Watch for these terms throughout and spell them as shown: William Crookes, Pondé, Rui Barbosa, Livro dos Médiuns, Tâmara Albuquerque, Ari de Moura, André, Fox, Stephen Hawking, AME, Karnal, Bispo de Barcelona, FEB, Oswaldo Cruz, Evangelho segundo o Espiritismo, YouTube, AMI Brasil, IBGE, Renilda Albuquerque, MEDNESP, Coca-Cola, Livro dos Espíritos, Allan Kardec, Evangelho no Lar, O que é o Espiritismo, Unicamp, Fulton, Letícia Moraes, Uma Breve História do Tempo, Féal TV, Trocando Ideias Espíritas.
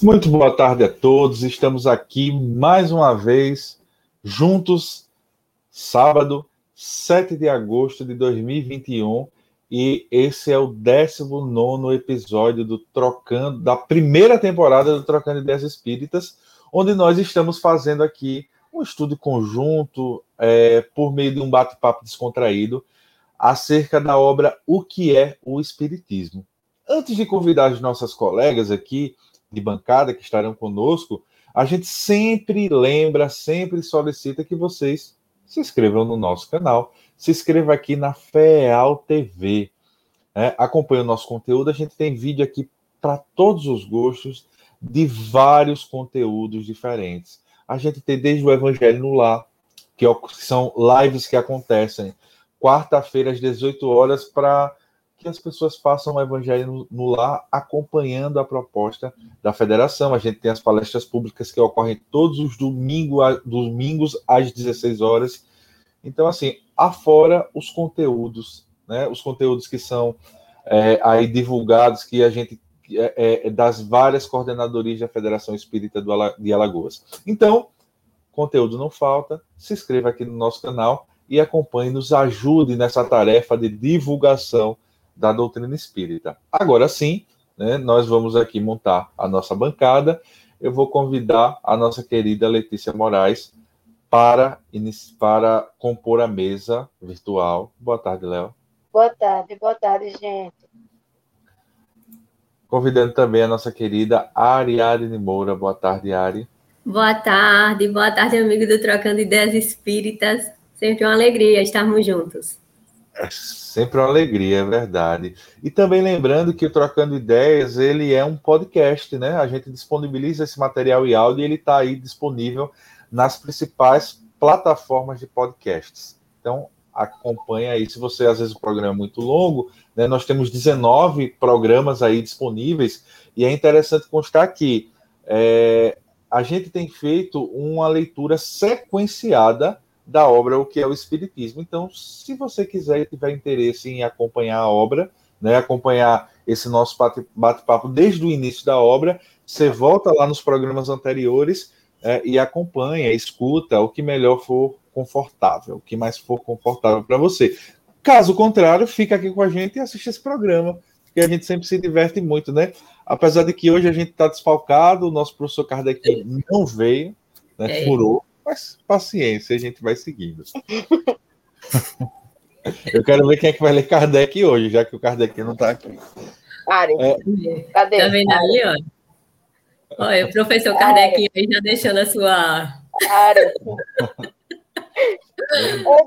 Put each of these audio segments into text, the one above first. Muito boa tarde a todos, estamos aqui mais uma vez, juntos, sábado, 7 de agosto de 2021, e esse é o 19º episódio do Trocando, da primeira temporada do Trocando Ideias Espíritas, onde nós estamos fazendo aqui um estudo conjunto, por meio de um bate-papo descontraído, acerca da obra O que é o Espiritismo. Antes de convidar as nossas colegas aqui, de bancada que estarão conosco, a gente sempre lembra, sempre solicita que vocês se inscrevam no nosso canal, se inscreva aqui na Féal TV, acompanhe o nosso conteúdo, a gente tem vídeo aqui para todos os gostos, de vários conteúdos diferentes. A gente tem desde o Evangelho no Lar, que são lives que acontecem quarta-feira às 18 horas, para que as pessoas façam o Evangelho no Lar acompanhando a proposta da Federação. A gente tem as palestras públicas que ocorrem todos os domingos às 16 horas. Então, assim, afora os conteúdos, né? Os conteúdos que são aí divulgados, que a gente das várias coordenadorias da Federação Espírita de Alagoas. Então, conteúdo não falta, se inscreva aqui no nosso canal e acompanhe, nos ajude nessa tarefa de divulgação da doutrina espírita. Agora sim, né, nós vamos aqui montar a nossa bancada. Eu vou convidar a nossa querida Letícia Moraes para compor a mesa virtual. Boa tarde, Léo. Boa tarde, gente. Convidando também a nossa querida Ari de Moura. Boa tarde, Ari. Boa tarde, amigo do Trocando Ideias Espíritas. Sempre uma alegria estarmos juntos. É sempre uma alegria, é verdade. E também lembrando que o Trocando Ideias, ele é um podcast, né? A gente disponibiliza esse material e áudio e ele está aí disponível nas principais plataformas de podcasts. Então, acompanha aí. Se você, às vezes, o programa é muito longo, né? Nós temos 19 programas aí disponíveis e é interessante constar que a gente tem feito uma leitura sequenciada da obra O que é o Espiritismo. Então, se você quiser e tiver interesse em acompanhar a obra, né, acompanhar esse nosso bate-papo desde o início da obra, você volta lá nos programas anteriores e acompanha, escuta o que melhor for confortável, o que mais for confortável para você. Caso contrário, fica aqui com a gente e assiste esse programa, porque a gente sempre se diverte muito, né? Apesar de que hoje a gente está desfalcado, o nosso professor Kardec não veio, né, furou. Mas paciência, a gente vai seguindo. Eu quero ver quem é que vai ler Kardec hoje, já que o Kardec não está aqui. Ari, cadê? Tá vendo ali, ó? Olha, o professor Kardec aí já deixando a sua... Ari.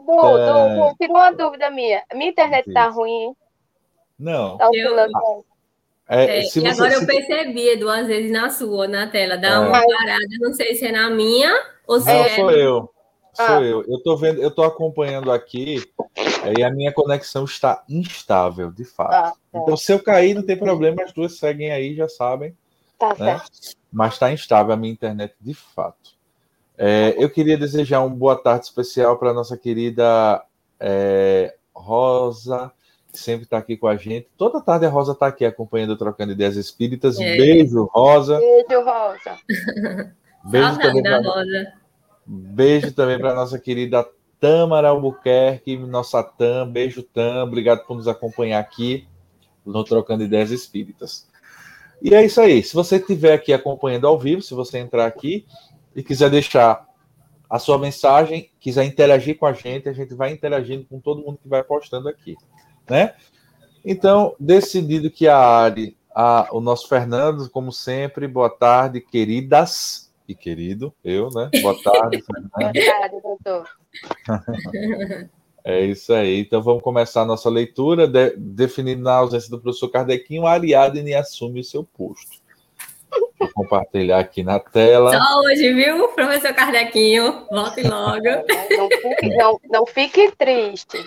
Du, tira uma dúvida minha. Minha internet está ruim, hein? Não. Tá oscilando. E agora eu percebi, duas vezes na sua, na tela. Dá uma parada, não sei se é na minha... Não, sou eu. Eu estou acompanhando aqui e a minha conexão está instável, de fato. Então, se eu cair, não tem problema, as duas seguem aí, já sabem. Tá, né? Certo. Mas está instável a minha internet, de fato. Eu queria desejar uma boa tarde especial para a nossa querida Rosa, que sempre está aqui com a gente. Toda tarde a Rosa está aqui acompanhando o Trocando Ideias Espíritas. Beijo, Rosa. Beijo, Rosa. Beijo também para a nossa querida Tâmara Albuquerque, nossa Tam, beijo Tam, obrigado por nos acompanhar aqui no Trocando Ideias Espíritas. E é isso aí, se você estiver aqui acompanhando ao vivo, se você entrar aqui e quiser deixar a sua mensagem, quiser interagir com a gente vai interagindo com todo mundo que vai postando aqui, né? Então, decidido que a Ari, o nosso Fernando, como sempre, boa tarde, queridas. E querido, eu, né? Boa tarde, Fernando. Boa tarde, doutor. É isso aí. Então vamos começar a nossa leitura, definindo na ausência do professor Kardecinho, Ariadne assume o seu posto. Vou compartilhar aqui na tela. Só hoje, viu, professor Kardecinho? Volte logo. Não fique triste.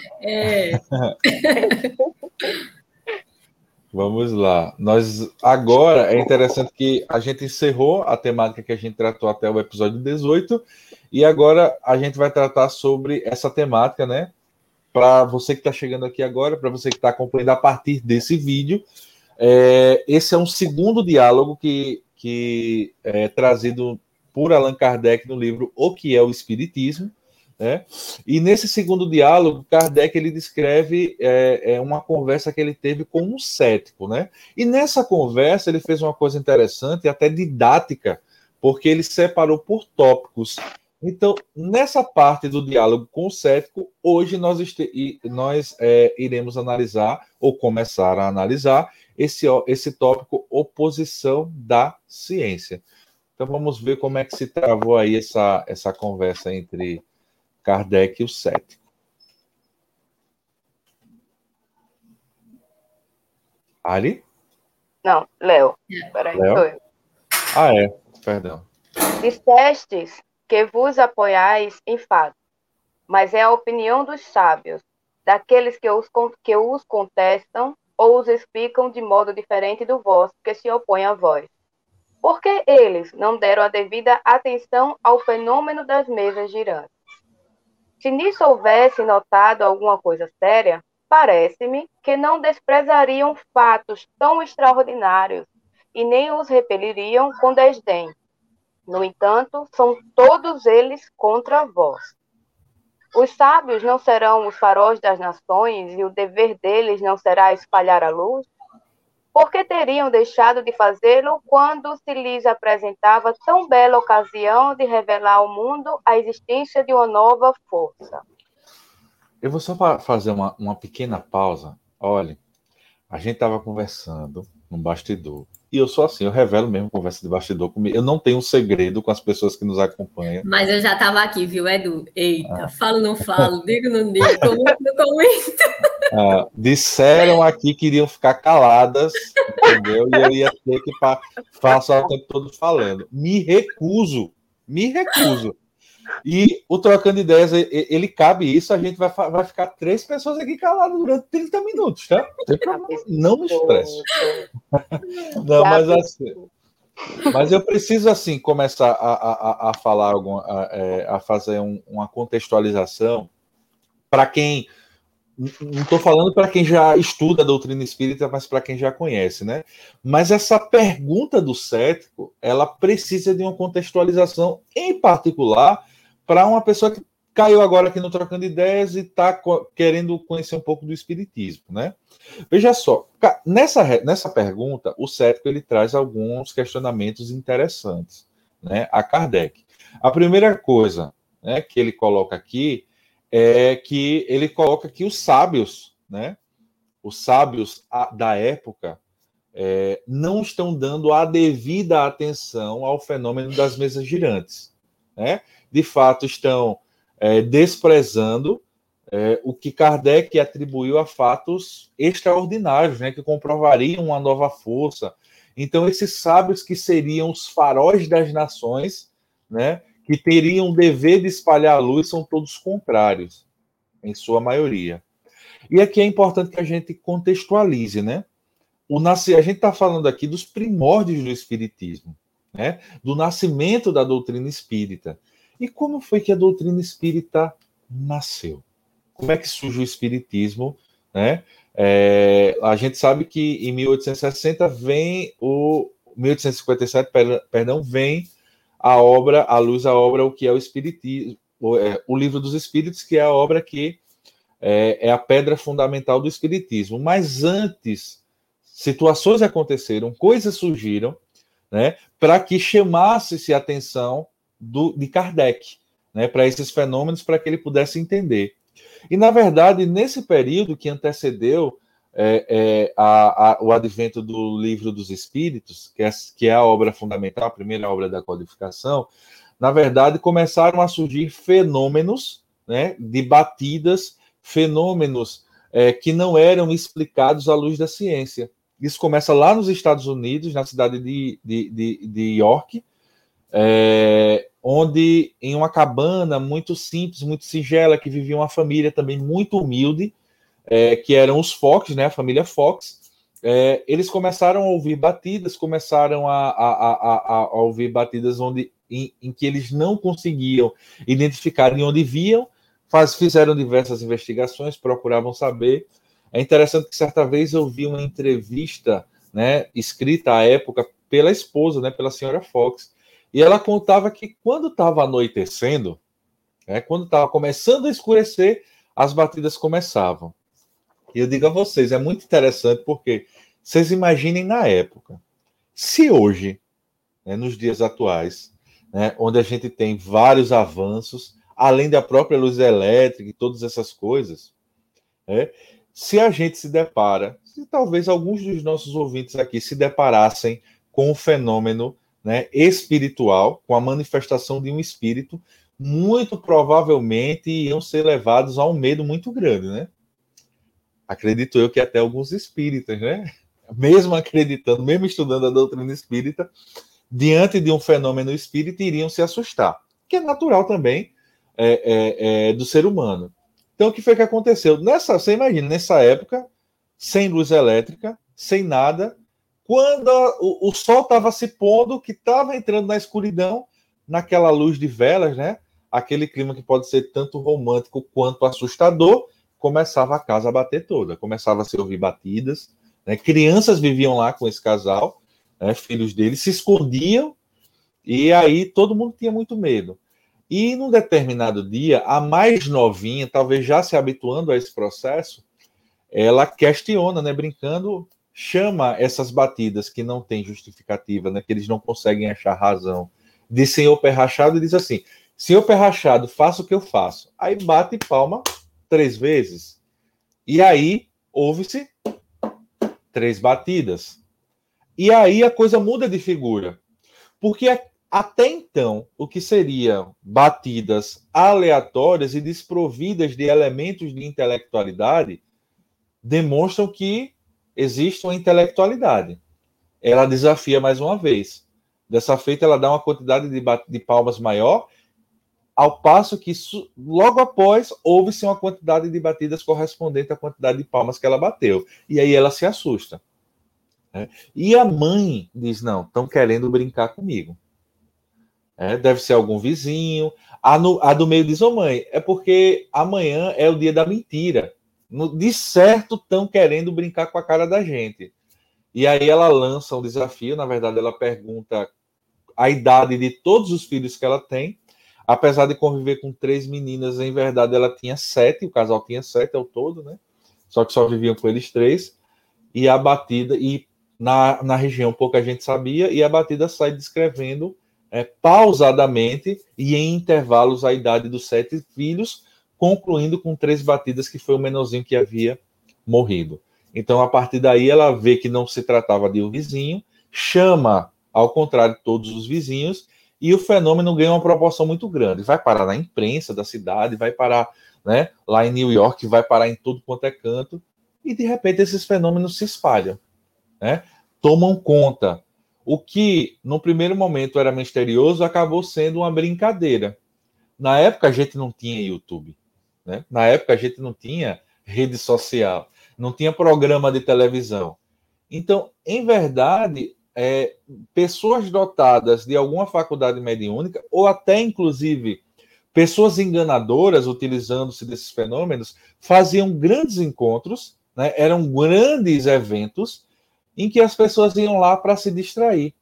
Vamos lá. Nós agora, é interessante que a gente encerrou a temática que a gente tratou até o episódio 18, e agora a gente vai tratar sobre essa temática, né? Para você que está chegando aqui agora, para você que está acompanhando a partir desse vídeo, esse é um segundo diálogo que que é trazido por Allan Kardec no livro O que é o Espiritismo, né? E nesse segundo diálogo, Kardec ele descreve uma conversa que ele teve com um cético, né? E nessa conversa ele fez uma coisa interessante, até didática, porque ele separou por tópicos. Então, nessa parte do diálogo com o cético, hoje nós iremos analisar, ou começar a analisar, esse tópico oposição da ciência. Então, vamos ver como é que se travou aí essa conversa entre Kardec e o cético. Ali? Não, Léo. Peraí, Léo? Ah, é. Perdão. Dissestes que vos apoiais em fato, mas é a opinião dos sábios, daqueles que os contestam ou os explicam de modo diferente do vosso, que se opõem a vós. Porque eles não deram a devida atenção ao fenômeno das mesas girantes. Se nisso houvesse notado alguma coisa séria, parece-me que não desprezariam fatos tão extraordinários e nem os repeliriam com desdém. No entanto, são todos eles contra vós. Os sábios não serão os faróis das nações e o dever deles não será espalhar a luz? Porque teriam deixado de fazê-lo quando se lhes apresentava tão bela ocasião de revelar ao mundo a existência de uma nova força? Eu vou só fazer uma pequena pausa. Olha, a gente estava conversando no bastidor. E eu sou assim, eu revelo mesmo conversa de bastidor comigo. Eu não tenho um segredo com as pessoas que nos acompanham. Mas eu já estava aqui, viu, Edu? Eita, falo, não falo, digo, não digo, comento, não comento. Ah, disseram aqui que iriam ficar caladas, entendeu? E eu ia ter que passar o tempo todo falando. Me recuso. E o Trocando Ideias, ele cabe isso, a gente vai ficar 3 pessoas aqui caladas durante 30 minutos, tá? Não me estresse. Não, mas assim... Mas eu preciso, assim, começar a falar, a fazer uma contextualização para quem... Não estou falando para quem já estuda a doutrina espírita, mas para quem já conhece, né? Mas essa pergunta do cético, ela precisa de uma contextualização em particular para uma pessoa que caiu agora aqui no Trocando Ideias e está querendo conhecer um pouco do espiritismo, né? Veja só, nessa pergunta, o cético ele traz alguns questionamentos interessantes, né, a Kardec. A primeira coisa, né, que ele coloca aqui é que ele coloca que os sábios, né, os sábios da época não estão dando a devida atenção ao fenômeno das mesas girantes, né? De fato, estão desprezando o que Kardec atribuiu a fatos extraordinários, né, que comprovariam uma nova força. Então, esses sábios que seriam os faróis das nações, né, que teriam o dever de espalhar a luz, são todos contrários, em sua maioria. E aqui é importante que a gente contextualize, né? A gente está falando aqui dos primórdios do espiritismo, né? Do nascimento da doutrina espírita. E como foi que a doutrina espírita nasceu? Como é que surge o espiritismo, né? A gente sabe que em 1857, perdão, vem a obra, a luz, a obra, o que é o Espiritismo, o Livro dos Espíritos, que é a obra que é a pedra fundamental do Espiritismo. Mas antes, situações aconteceram, coisas surgiram, né, para que chamasse-se a atenção de Kardec, né, para esses fenômenos, para que ele pudesse entender. E, na verdade, nesse período que antecedeu o advento do Livro dos Espíritos, que é a obra fundamental, a primeira obra da codificação, na verdade, começaram a surgir fenômenos, né, de batidas, fenômenos que não eram explicados à luz da ciência. Isso começa lá nos Estados Unidos, na cidade de York, onde, em uma cabana muito simples, muito singela, que vivia uma família também muito humilde, que eram os Fox, né, a família Fox, eles começaram a ouvir batidas, começaram a ouvir batidas onde, em que eles não conseguiam identificar de onde vinham, fizeram diversas investigações, procuravam saber. É interessante que certa vez eu vi uma entrevista, né, escrita à época pela esposa, né, pela senhora Fox. E ela contava que quando estava anoitecendo, né, quando estava começando a escurecer, as batidas começavam. E eu digo a vocês, é muito interessante, porque vocês imaginem na época. Se hoje, né, nos dias atuais, né, onde a gente tem vários avanços, além da própria luz elétrica e todas essas coisas, né, se a gente se depara, se talvez alguns dos nossos ouvintes aqui se deparassem com o fenômeno, né, espiritual, com a manifestação de um espírito, muito provavelmente iam ser levados a um medo muito grande, né? Acredito eu que até alguns espíritas, né? Mesmo acreditando, mesmo estudando a doutrina espírita, diante de um fenômeno espírita, iriam se assustar, que é natural também do ser humano. Então, o que foi que aconteceu? Você imagina, nessa época, sem luz elétrica, sem nada, quando o sol estava se pondo, que estava entrando na escuridão, naquela luz de velas, né? Aquele clima que pode ser tanto romântico quanto assustador, começava a casa a bater toda, começava a se ouvir batidas, né? Crianças viviam lá com esse casal, né? Filhos deles se escondiam, e aí todo mundo tinha muito medo. E num determinado dia, a mais novinha, talvez já se habituando a esse processo, ela questiona, né? Brincando, chama essas batidas que não tem justificativa, né? Que eles não conseguem achar razão, de senhor pé rachado, e diz assim: senhor pé rachado, faça o que eu faço. Aí bate palma 3 vezes. E aí ouve-se 3 batidas. E aí a coisa muda de figura. Porque até então, o que seriam batidas aleatórias e desprovidas de elementos de intelectualidade demonstram que existe uma intelectualidade. Ela desafia mais uma vez. Dessa feita, ela dá uma quantidade de palmas maior, ao passo que, logo após, houve-se uma quantidade de batidas correspondente à quantidade de palmas que ela bateu. E aí ela se assusta, né? E a mãe diz: não, estão querendo brincar comigo. Deve ser algum vizinho. A do meio diz: ô mãe, é porque amanhã é o dia da mentira. De certo, estão querendo brincar com a cara da gente. E aí ela lança um desafio. Na verdade, ela pergunta a idade de todos os filhos que ela tem. Apesar de conviver com 3 meninas, em verdade ela tinha 7, o casal tinha 7 ao todo, né? Só que só viviam com eles 3, e a batida, e na região pouca gente sabia, e a batida sai descrevendo pausadamente e em intervalos a idade dos 7 filhos, concluindo com 3 batidas, que foi o menorzinho que havia morrido. Então, a partir daí, ela vê que não se tratava de um vizinho, chama, ao contrário, todos os vizinhos, e o fenômeno ganha uma proporção muito grande. Vai parar na imprensa da cidade, vai parar, né, lá em New York, vai parar em tudo quanto é canto, e de repente esses fenômenos se espalham, né? Tomam conta. O que, no primeiro momento, era misterioso, acabou sendo uma brincadeira. Na época, a gente não tinha YouTube, né? Na época, a gente não tinha rede social, não tinha programa de televisão. Então, em verdade, pessoas dotadas de alguma faculdade mediúnica, ou até inclusive pessoas enganadoras utilizando-se desses fenômenos, faziam grandes encontros, né? Eram grandes eventos em que as pessoas iam lá para se distrair.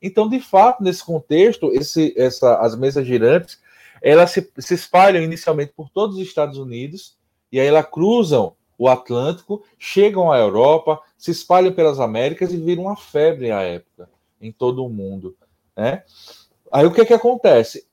Então, de fato, nesse contexto, as mesas girantes, elas se espalham inicialmente por todos os Estados Unidos, e aí elas cruzam o Atlântico, chegam à Europa, se espalham pelas Américas e viram uma febre à época, em todo o mundo, né? Aí o que acontece?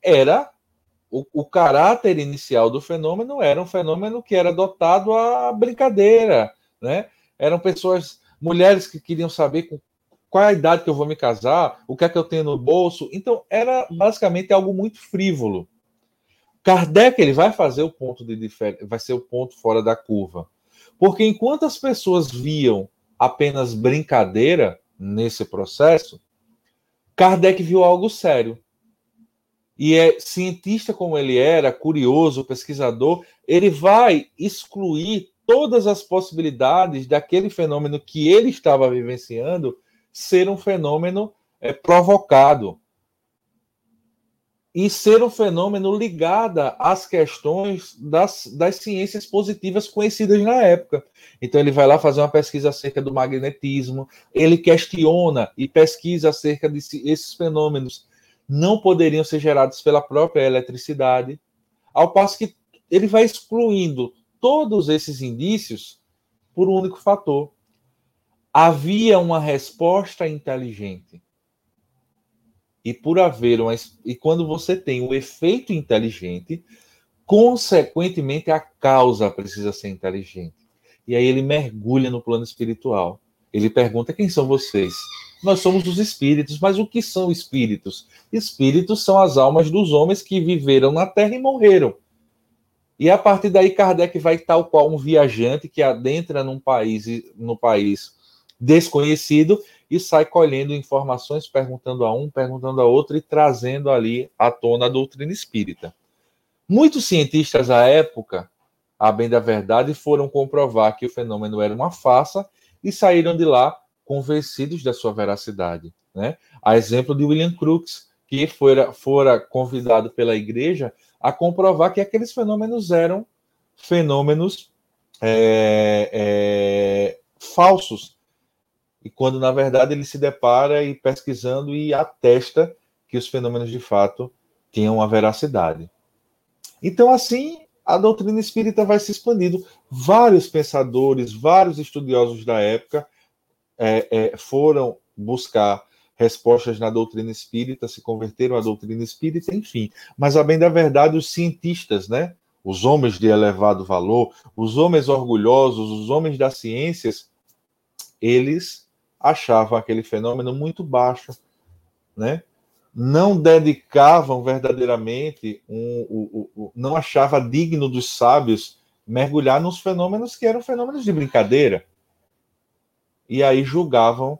O caráter inicial do fenômeno era um fenômeno que era dotado à brincadeira, né? Eram pessoas, mulheres que queriam saber com qual é a idade que eu vou me casar, o que é que eu tenho no bolso. Então, era basicamente algo muito frívolo. Kardec, ele vai fazer o ponto de diferença, vai ser o ponto fora da curva. Porque enquanto as pessoas viam apenas brincadeira nesse processo, Kardec viu algo sério. E cientista como ele era, curioso, pesquisador, ele vai excluir todas as possibilidades daquele fenômeno que ele estava vivenciando ser um fenômeno provocado. e ser um fenômeno ligado às questões das ciências positivas conhecidas na época. Então, ele vai lá fazer uma pesquisa acerca do magnetismo, ele questiona e pesquisa acerca de se esses fenômenos não poderiam ser gerados pela própria eletricidade, ao passo que ele vai excluindo todos esses indícios por um único fator. Havia uma resposta inteligente. E quando você tem o efeito inteligente, consequentemente a causa precisa ser inteligente. E aí ele mergulha no plano espiritual. Ele pergunta: quem são vocês? Nós somos os espíritos. Mas o que são espíritos? Espíritos são as almas dos homens que viveram na Terra e morreram. E a partir daí Kardec vai, tal qual um viajante que adentra no país desconhecido, e sai colhendo informações, perguntando a um, perguntando a outro, e trazendo ali à tona a doutrina espírita. Muitos cientistas à época, a bem da verdade, foram comprovar que o fenômeno era uma farsa e saíram de lá convencidos da sua veracidade, né? A exemplo de William Crookes, que fora convidado pela igreja a comprovar que aqueles fenômenos eram fenômenos falsos. E quando, na verdade, ele se depara e pesquisando e atesta que os fenômenos, de fato, tinham a veracidade. Então, assim, a doutrina espírita vai se expandindo. Vários pensadores, vários estudiosos da época foram buscar respostas na doutrina espírita, se converteram à doutrina espírita, enfim. Mas, a bem da verdade, os cientistas, né? Os homens de elevado valor, os homens orgulhosos, os homens das ciências, eles achavam aquele fenômeno muito baixo, né? Não dedicavam verdadeiramente, não achava digno dos sábios mergulhar nos fenômenos que eram fenômenos de brincadeira. E aí julgavam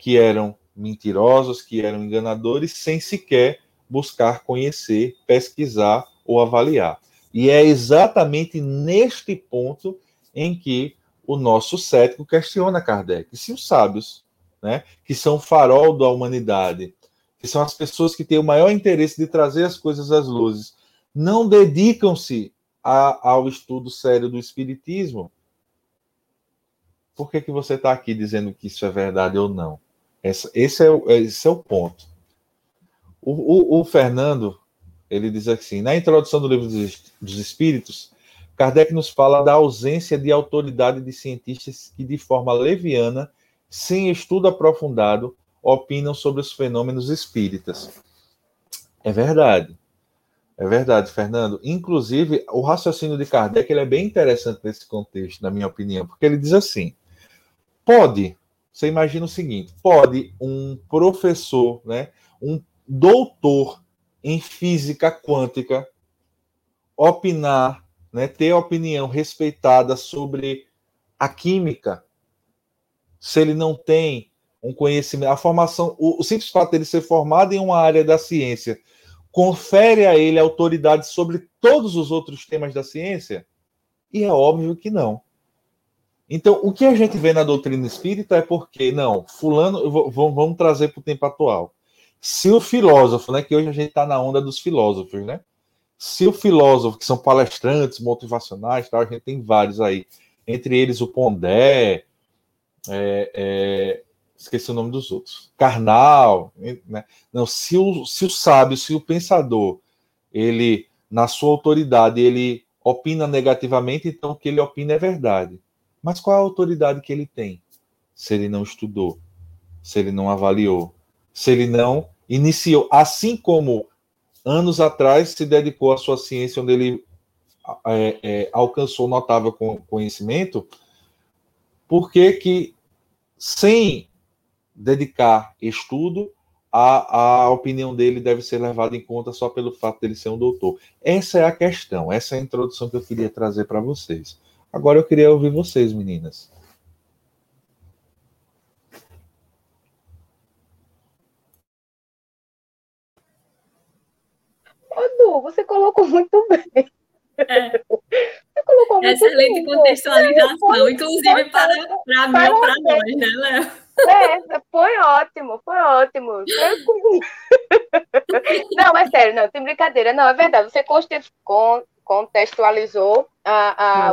que eram mentirosos, que eram enganadores, sem sequer buscar conhecer, pesquisar ou avaliar. E é exatamente neste ponto em que o nosso cético questiona Kardec. Se os sábios, né, que são o farol da humanidade, que são as pessoas que têm o maior interesse de trazer as coisas às luzes, não dedicam-se ao estudo sério do espiritismo, por que você está aqui dizendo que isso é verdade ou não? Esse é o ponto. O Fernando, ele diz assim, na introdução do Livro dos Espíritos, Kardec nos fala da ausência de autoridade de cientistas que, de forma leviana, sem estudo aprofundado, opinam sobre os fenômenos espíritas. É verdade, Fernando. Inclusive, o raciocínio de Kardec ele é bem interessante nesse contexto, na minha opinião, porque ele diz assim, você imagina o seguinte, pode um professor, né, um doutor em física quântica, opinar, né, ter opinião respeitada sobre a química, se ele não tem um conhecimento, a formação, o simples fato dele ser formado em uma área da ciência, confere a ele autoridade sobre todos os outros temas da ciência? E é óbvio que não. Então, o que a gente vê na doutrina espírita é porque, não, fulano, vamos trazer para o tempo atual. Se o filósofo, né, que hoje a gente está na onda dos filósofos, né? Se o filósofo, que são palestrantes, motivacionais, tal, a gente tem vários aí, entre eles o Pondé, esqueci o nome dos outros, Karnal, né? Não, se o sábio, se o pensador, ele, na sua autoridade, ele opina negativamente, então o que ele opina é verdade. Mas qual é a autoridade que ele tem? Se ele não estudou, se ele não avaliou, se ele não iniciou, assim como anos atrás se dedicou à sua ciência, onde ele alcançou notável conhecimento, porque sem dedicar estudo, a opinião dele deve ser levada em conta só pelo fato dele ser um doutor. Essa é a questão, essa é a introdução que eu queria trazer para vocês. Agora eu queria ouvir vocês, meninas. Você colocou muito bem. Você colocou muito bem. Excelente contextualização, inclusive para nós, né, Léo? É, foi ótimo, foi ótimo. Não, é sério, não, sem brincadeira. Não, é verdade, você contextualizou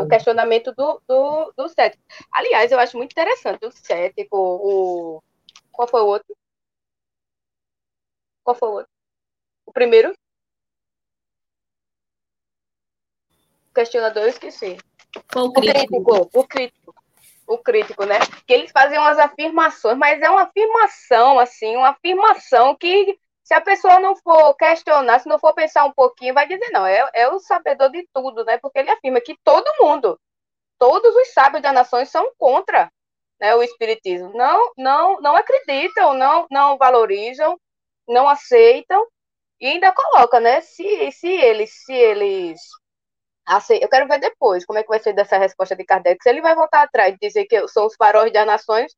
o questionamento do cético. Aliás, eu acho muito interessante o cético, Qual foi o outro? Qual foi o outro? O primeiro? O questionador, eu esqueci. Foi o crítico. O crítico, né? Que eles fazem umas afirmações, mas é uma afirmação, assim, uma afirmação que, se a pessoa não for questionar, se não for pensar um pouquinho, vai dizer, não, é o sabedor de tudo, né? Porque ele afirma que todo mundo, todos os sábios das nações são contra, né, o espiritismo. Não acreditam, não valorizam, não aceitam, e ainda coloca, né? Se eles eu quero ver depois como é que vai ser dessa resposta de Kardec. Se ele vai voltar atrás e dizer que são os faróis das nações,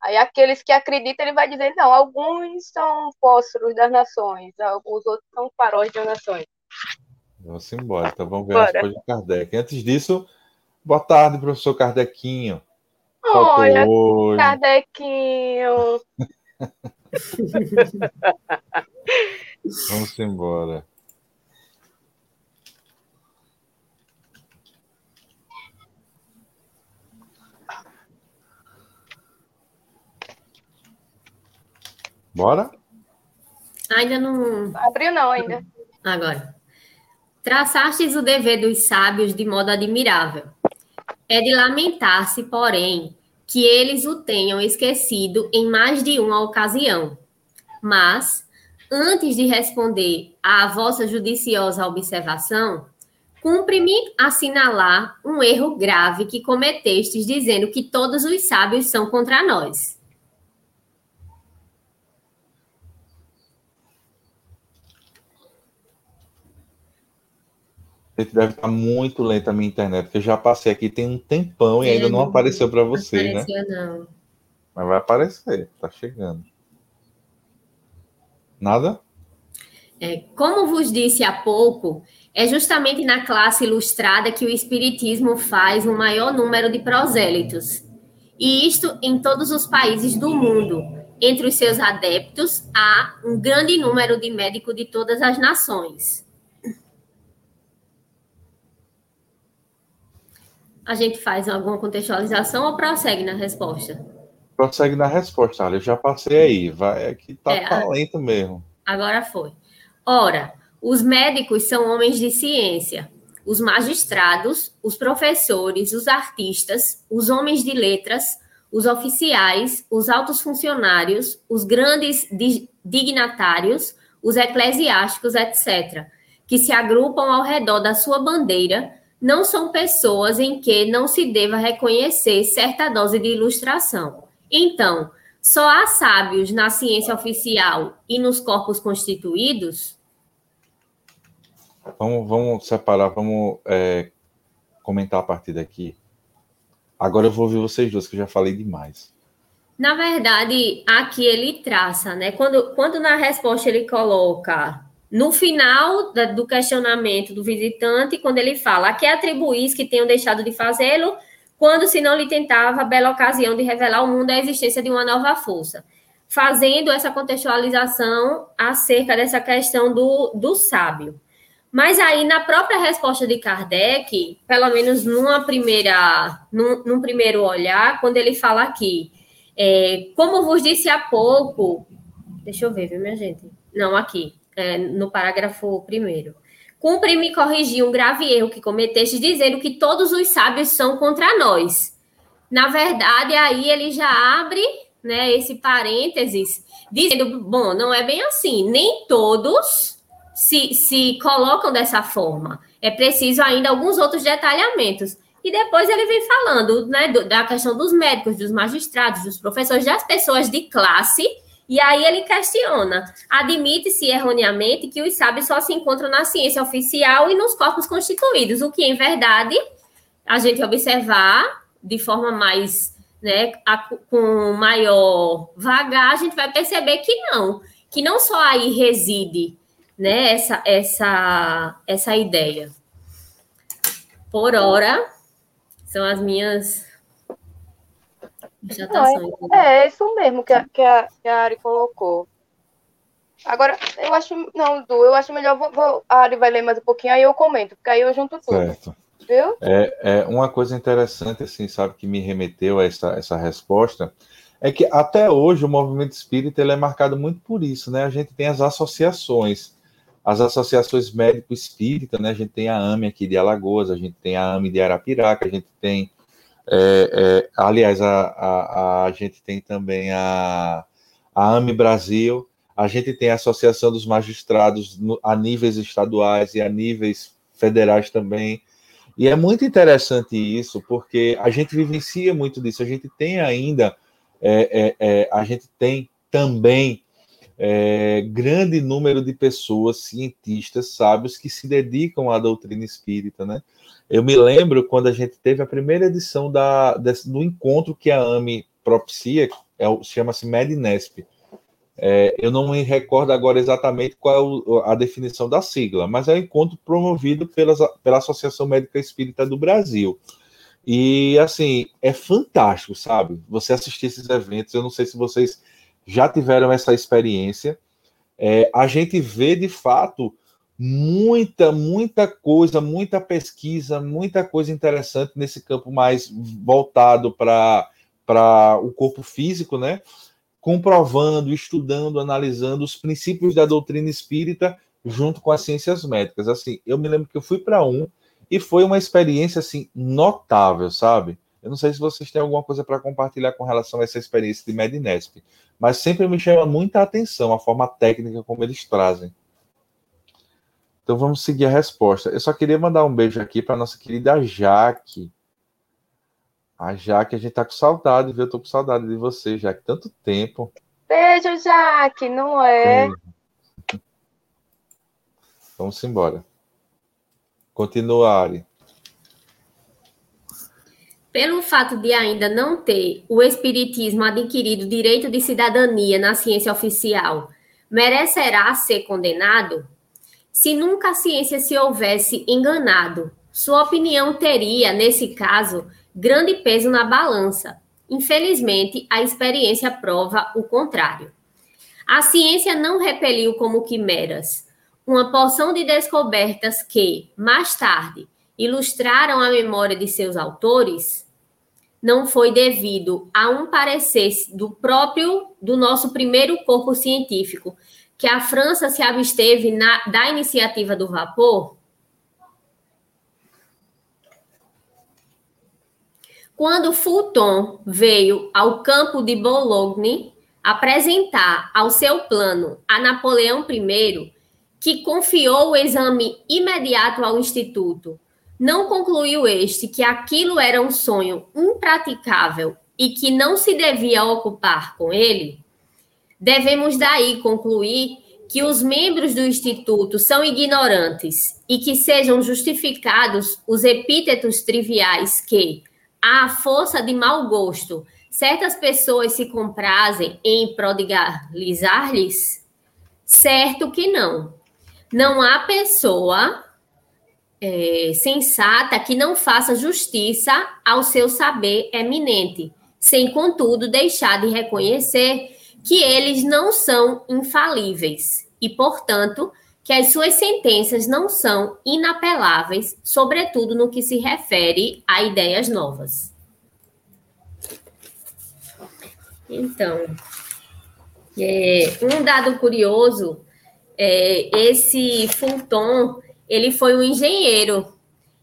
aí aqueles que acreditam, ele vai dizer, não, alguns são fósforos das nações, os outros são faróis das nações. Vamos embora, então vamos ver a resposta de Kardec. Antes disso, boa tarde, professor Kardecinho. Olha, Kardecinho. Vamos embora. Bora? Ainda não... Abriu não, ainda. Agora. Traçastes o dever dos sábios de modo admirável. É de lamentar-se, porém, que eles o tenham esquecido em mais de uma ocasião. Mas, antes de responder à vossa judiciosa observação, cumpre-me assinalar um erro grave que cometestes dizendo que todos os sábios são contra nós. Deve estar muito lenta a minha internet, porque eu já passei aqui tem um tempão e ainda não apareceu para você, né? Não apareceu, não. Mas vai aparecer, tá chegando. Nada? Como vos disse há pouco, é justamente na classe ilustrada que o espiritismo faz o maior número de prosélitos. E isto em todos os países do mundo. Entre os seus adeptos, há um grande número de médicos de todas as nações. A gente faz alguma contextualização ou prossegue na resposta? Prossegue na resposta, olha, eu já passei aí, vai, aqui tá lento mesmo. Agora foi. Ora, os médicos são homens de ciência, os magistrados, os professores, os artistas, os homens de letras, os oficiais, os altos funcionários, os grandes dignatários, os eclesiásticos, etc., que se agrupam ao redor da sua bandeira, não são pessoas em que não se deva reconhecer certa dose de ilustração. Então, só há sábios na ciência oficial e nos corpos constituídos? Vamos separar, vamos comentar a partir daqui. Agora eu vou ouvir vocês dois, que eu já falei demais. Na verdade, aqui ele traça, né? Quando na resposta ele coloca... No final do questionamento do visitante, quando ele fala, a que atribuís que tenham deixado de fazê-lo, quando se não lhe tentava a bela ocasião de revelar ao mundo a existência de uma nova força. Fazendo essa contextualização acerca dessa questão do sábio. Mas aí, na própria resposta de Kardec, pelo menos num primeiro olhar, quando ele fala aqui, como vos disse há pouco... Deixa eu ver, viu, minha gente? Não, aqui. No parágrafo 1º. Cumpre-me corrigir um grave erro que cometeste dizendo que todos os sábios são contra nós. Na verdade, aí ele já abre, né, esse parênteses, dizendo, bom, não é bem assim, nem todos se colocam dessa forma. É preciso ainda alguns outros detalhamentos. E depois ele vem falando, né, da questão dos médicos, dos magistrados, dos professores, das pessoas de classe. E aí ele questiona, admite-se erroneamente que os sábios só se encontram na ciência oficial e nos corpos constituídos, o que, em verdade, a gente observar de forma mais, né, com maior vagar, a gente vai perceber que não só aí reside, né, essa ideia. Por hora, são as minhas É isso mesmo que a Ari colocou. Agora, eu acho... Não, Du, eu acho melhor... A Ari vai ler mais um pouquinho, aí eu comento, porque aí eu junto tudo. Certo. Viu? É uma coisa interessante, assim, sabe, que me remeteu a essa resposta, é que até hoje o movimento espírita ele é marcado muito por isso, né? A gente tem as associações médico-espírita, né? A gente tem a AME aqui de Alagoas, a gente tem a AME de Arapiraca, a gente tem... aliás, a gente tem também a AMI Brasil, a gente tem a Associação dos Magistrados a níveis estaduais e a níveis federais também. E é muito interessante isso, porque a gente vivencia muito disso. A gente tem ainda, a gente tem também grande número de pessoas, cientistas, sábios, que se dedicam à doutrina espírita, né? Eu me lembro quando a gente teve a primeira edição do encontro que a AME propicia, chama-se MEDNESP. Eu não me recordo agora exatamente qual é a definição da sigla, mas é um encontro promovido pela Associação Médica Espírita do Brasil. E, assim, é fantástico, sabe? Você assistir esses eventos, eu não sei se vocês já tiveram essa experiência. A gente vê, de fato, muita coisa, muita pesquisa, muita coisa interessante nesse campo mais voltado para o corpo físico, né? Comprovando, estudando, analisando os princípios da doutrina espírita junto com as ciências médicas. Assim, eu me lembro que eu fui para um e foi uma experiência assim notável, sabe? Eu não sei se vocês têm alguma coisa para compartilhar com relação a essa experiência de MEDNESP, mas sempre me chama muita atenção a forma técnica como eles trazem. Então vamos seguir a resposta. Eu só queria mandar um beijo aqui para nossa querida Jaque. A Jaque, a gente tá com saudade, viu? Eu tô com saudade de você, Jaque, tanto tempo. Beijo, Jaque, não é? Beijo. Vamos embora. Continua, Ari. Pelo fato de ainda não ter o espiritismo adquirido direito de cidadania na ciência oficial, merecerá ser condenado? Se nunca a ciência se houvesse enganado, sua opinião teria, nesse caso, grande peso na balança. Infelizmente, a experiência prova o contrário. A ciência não repeliu como quimeras uma porção de descobertas que, mais tarde, ilustraram a memória de seus autores. Não foi devido a um parecer do nosso primeiro corpo científico que a França se absteve da iniciativa do vapor? Quando Fulton veio ao campo de Boulogne apresentar ao seu plano a Napoleão I, que confiou o exame imediato ao Instituto, não concluiu este que aquilo era um sonho impraticável e que não se devia ocupar com ele? Devemos daí concluir que os membros do Instituto são ignorantes e que sejam justificados os epítetos triviais que, à força de mau gosto, certas pessoas se comprazem em prodigalizar-lhes? Certo que não. Não há pessoa sensata que não faça justiça ao seu saber eminente, sem, contudo, deixar de reconhecer que eles não são infalíveis e, portanto, que as suas sentenças não são inapeláveis, sobretudo no que se refere a ideias novas. Então, um dado curioso, esse Fulton, ele foi um engenheiro,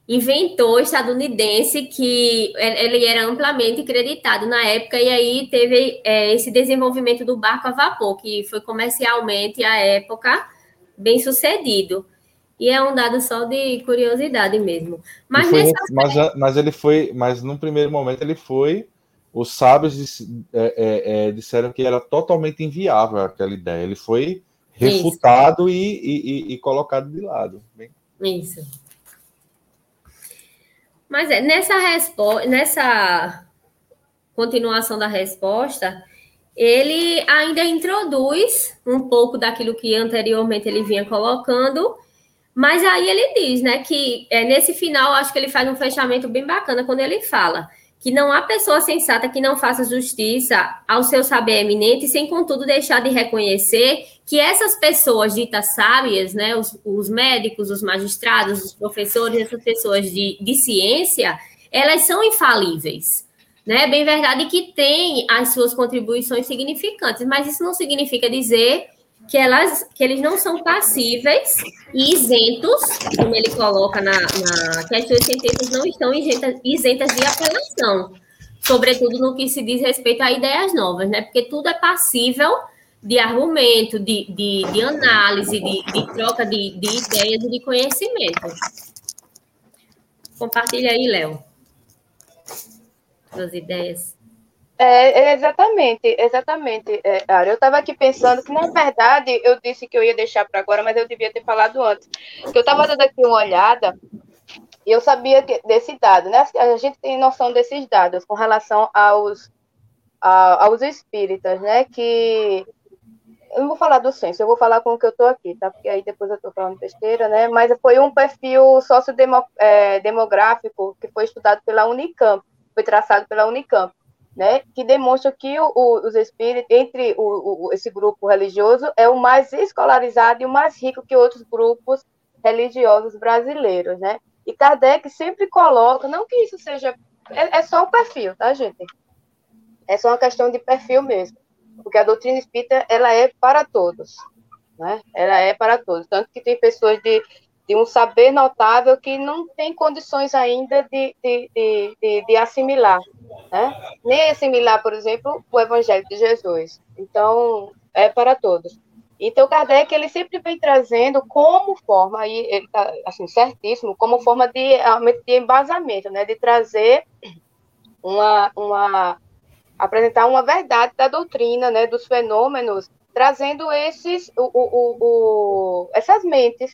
inventor estadunidense, que ele era amplamente acreditado na época, e aí teve esse desenvolvimento do barco a vapor, que foi comercialmente, à época, bem sucedido. E é um dado só de curiosidade mesmo. Mas no primeiro momento ele foi... Os sábios disseram que era totalmente inviável aquela ideia. Ele foi refutado e colocado de lado. Bem... Isso. Mas nessa continuação da resposta... Ele ainda introduz um pouco daquilo que anteriormente ele vinha colocando, mas aí ele diz, né, que nesse final, acho que ele faz um fechamento bem bacana quando ele fala que não há pessoa sensata que não faça justiça ao seu saber eminente, sem, contudo, deixar de reconhecer que essas pessoas ditas sábias, né, os médicos, os magistrados, os professores, essas pessoas de ciência, elas são infalíveis. Né? É bem verdade que têm as suas contribuições significantes, mas isso não significa dizer que eles não são passíveis e isentos, como ele coloca na questão, as sentenças não estão isentas de apelação, sobretudo no que se diz respeito a ideias novas, né? Porque tudo é passível de argumento, de análise, de troca de ideias e de conhecimento. Compartilha aí, Léo, suas ideias. Exatamente. Eu estava aqui pensando que, na verdade, eu disse que eu ia deixar para agora, mas eu devia ter falado antes. Porque eu estava dando aqui uma olhada e eu sabia desse dado, né? A gente tem noção desses dados com relação aos espíritas, né? Que eu não vou falar do censo, eu vou falar com o que eu estou aqui, tá? Porque aí depois eu estou falando besteira, né? Mas foi um perfil sociodemográfico que foi estudado pela Unicamp, foi traçado pela Unicamp. Né, que demonstra que os espíritos, entre esse grupo religioso, é o mais escolarizado e o mais rico que outros grupos religiosos brasileiros, né? E Kardec sempre coloca, não que isso seja... É só o perfil, tá, gente? É só uma questão de perfil mesmo, porque a doutrina espírita, ela é para todos, né? Ela é para todos, tanto que tem pessoas de um saber notável que não tem condições ainda de assimilar, né? Nem assimilar, por exemplo, o Evangelho de Jesus. Então, é para todos. Então, Kardec, ele sempre vem trazendo como forma, aí ele está assim, certíssimo, como forma de embasamento, né? De trazer apresentar uma verdade da doutrina, né? Dos fenômenos, trazendo essas mentes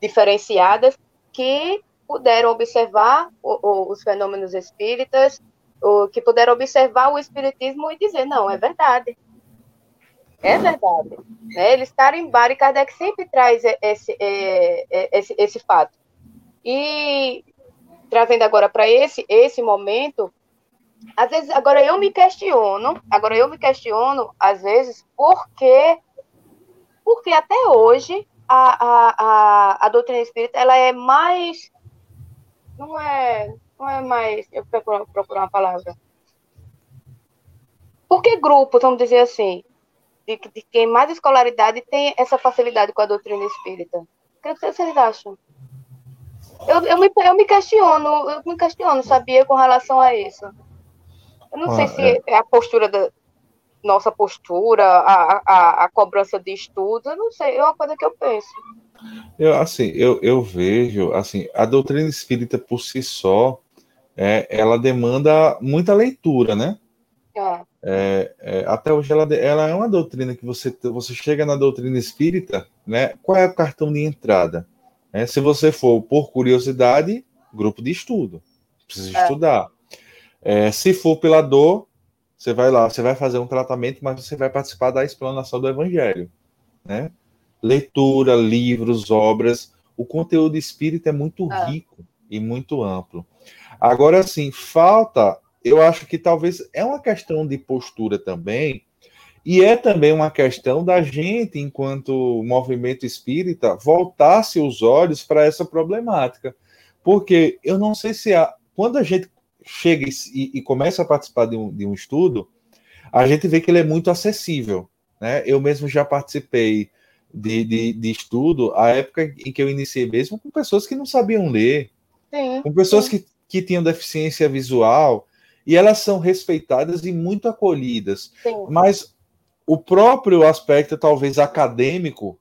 diferenciadas que puderam observar os fenômenos espíritas, que puderam observar o espiritismo e dizer, não, é verdade. Né? Eles carimbaram, e Kardec sempre traz esse fato. E, trazendo agora para esse momento, às vezes, agora eu me questiono, às vezes, porque até hoje a doutrina espírita, ela é mais, não é mais, eu procuro uma palavra, porque grupos, vamos dizer assim, de quem mais escolaridade tem essa facilidade com a doutrina espírita. O que vocês acham? Eu me questiono, sabia, com relação a isso. Eu não sei se é a postura nossa postura, a cobrança de estudo, eu não sei, é uma coisa que eu penso. Eu vejo, assim, a doutrina espírita por si só, ela demanda muita leitura, né? Até hoje ela é uma doutrina que você chega na doutrina espírita, né? Qual é o cartão de entrada? Se você for, por curiosidade, grupo de estudo, precisa estudar. Se for pela dor, você vai lá, você vai fazer um tratamento, mas você vai participar da explanação do Evangelho, né? Leitura, livros, obras, o conteúdo espírita é muito rico e muito amplo. Agora, assim, falta, eu acho que talvez é uma questão de postura também, e é também uma questão da gente, enquanto movimento espírita, voltar-se os olhos para essa problemática. Porque eu não sei se quando a gente chega e começa a participar de um estudo, a gente vê que ele é muito acessível, né? Eu mesmo já participei de estudo, a época em que eu iniciei mesmo, com pessoas que não sabiam ler, com pessoas que tinham deficiência visual, e elas são respeitadas e muito acolhidas. Sim. Mas o próprio aspecto, talvez, acadêmico,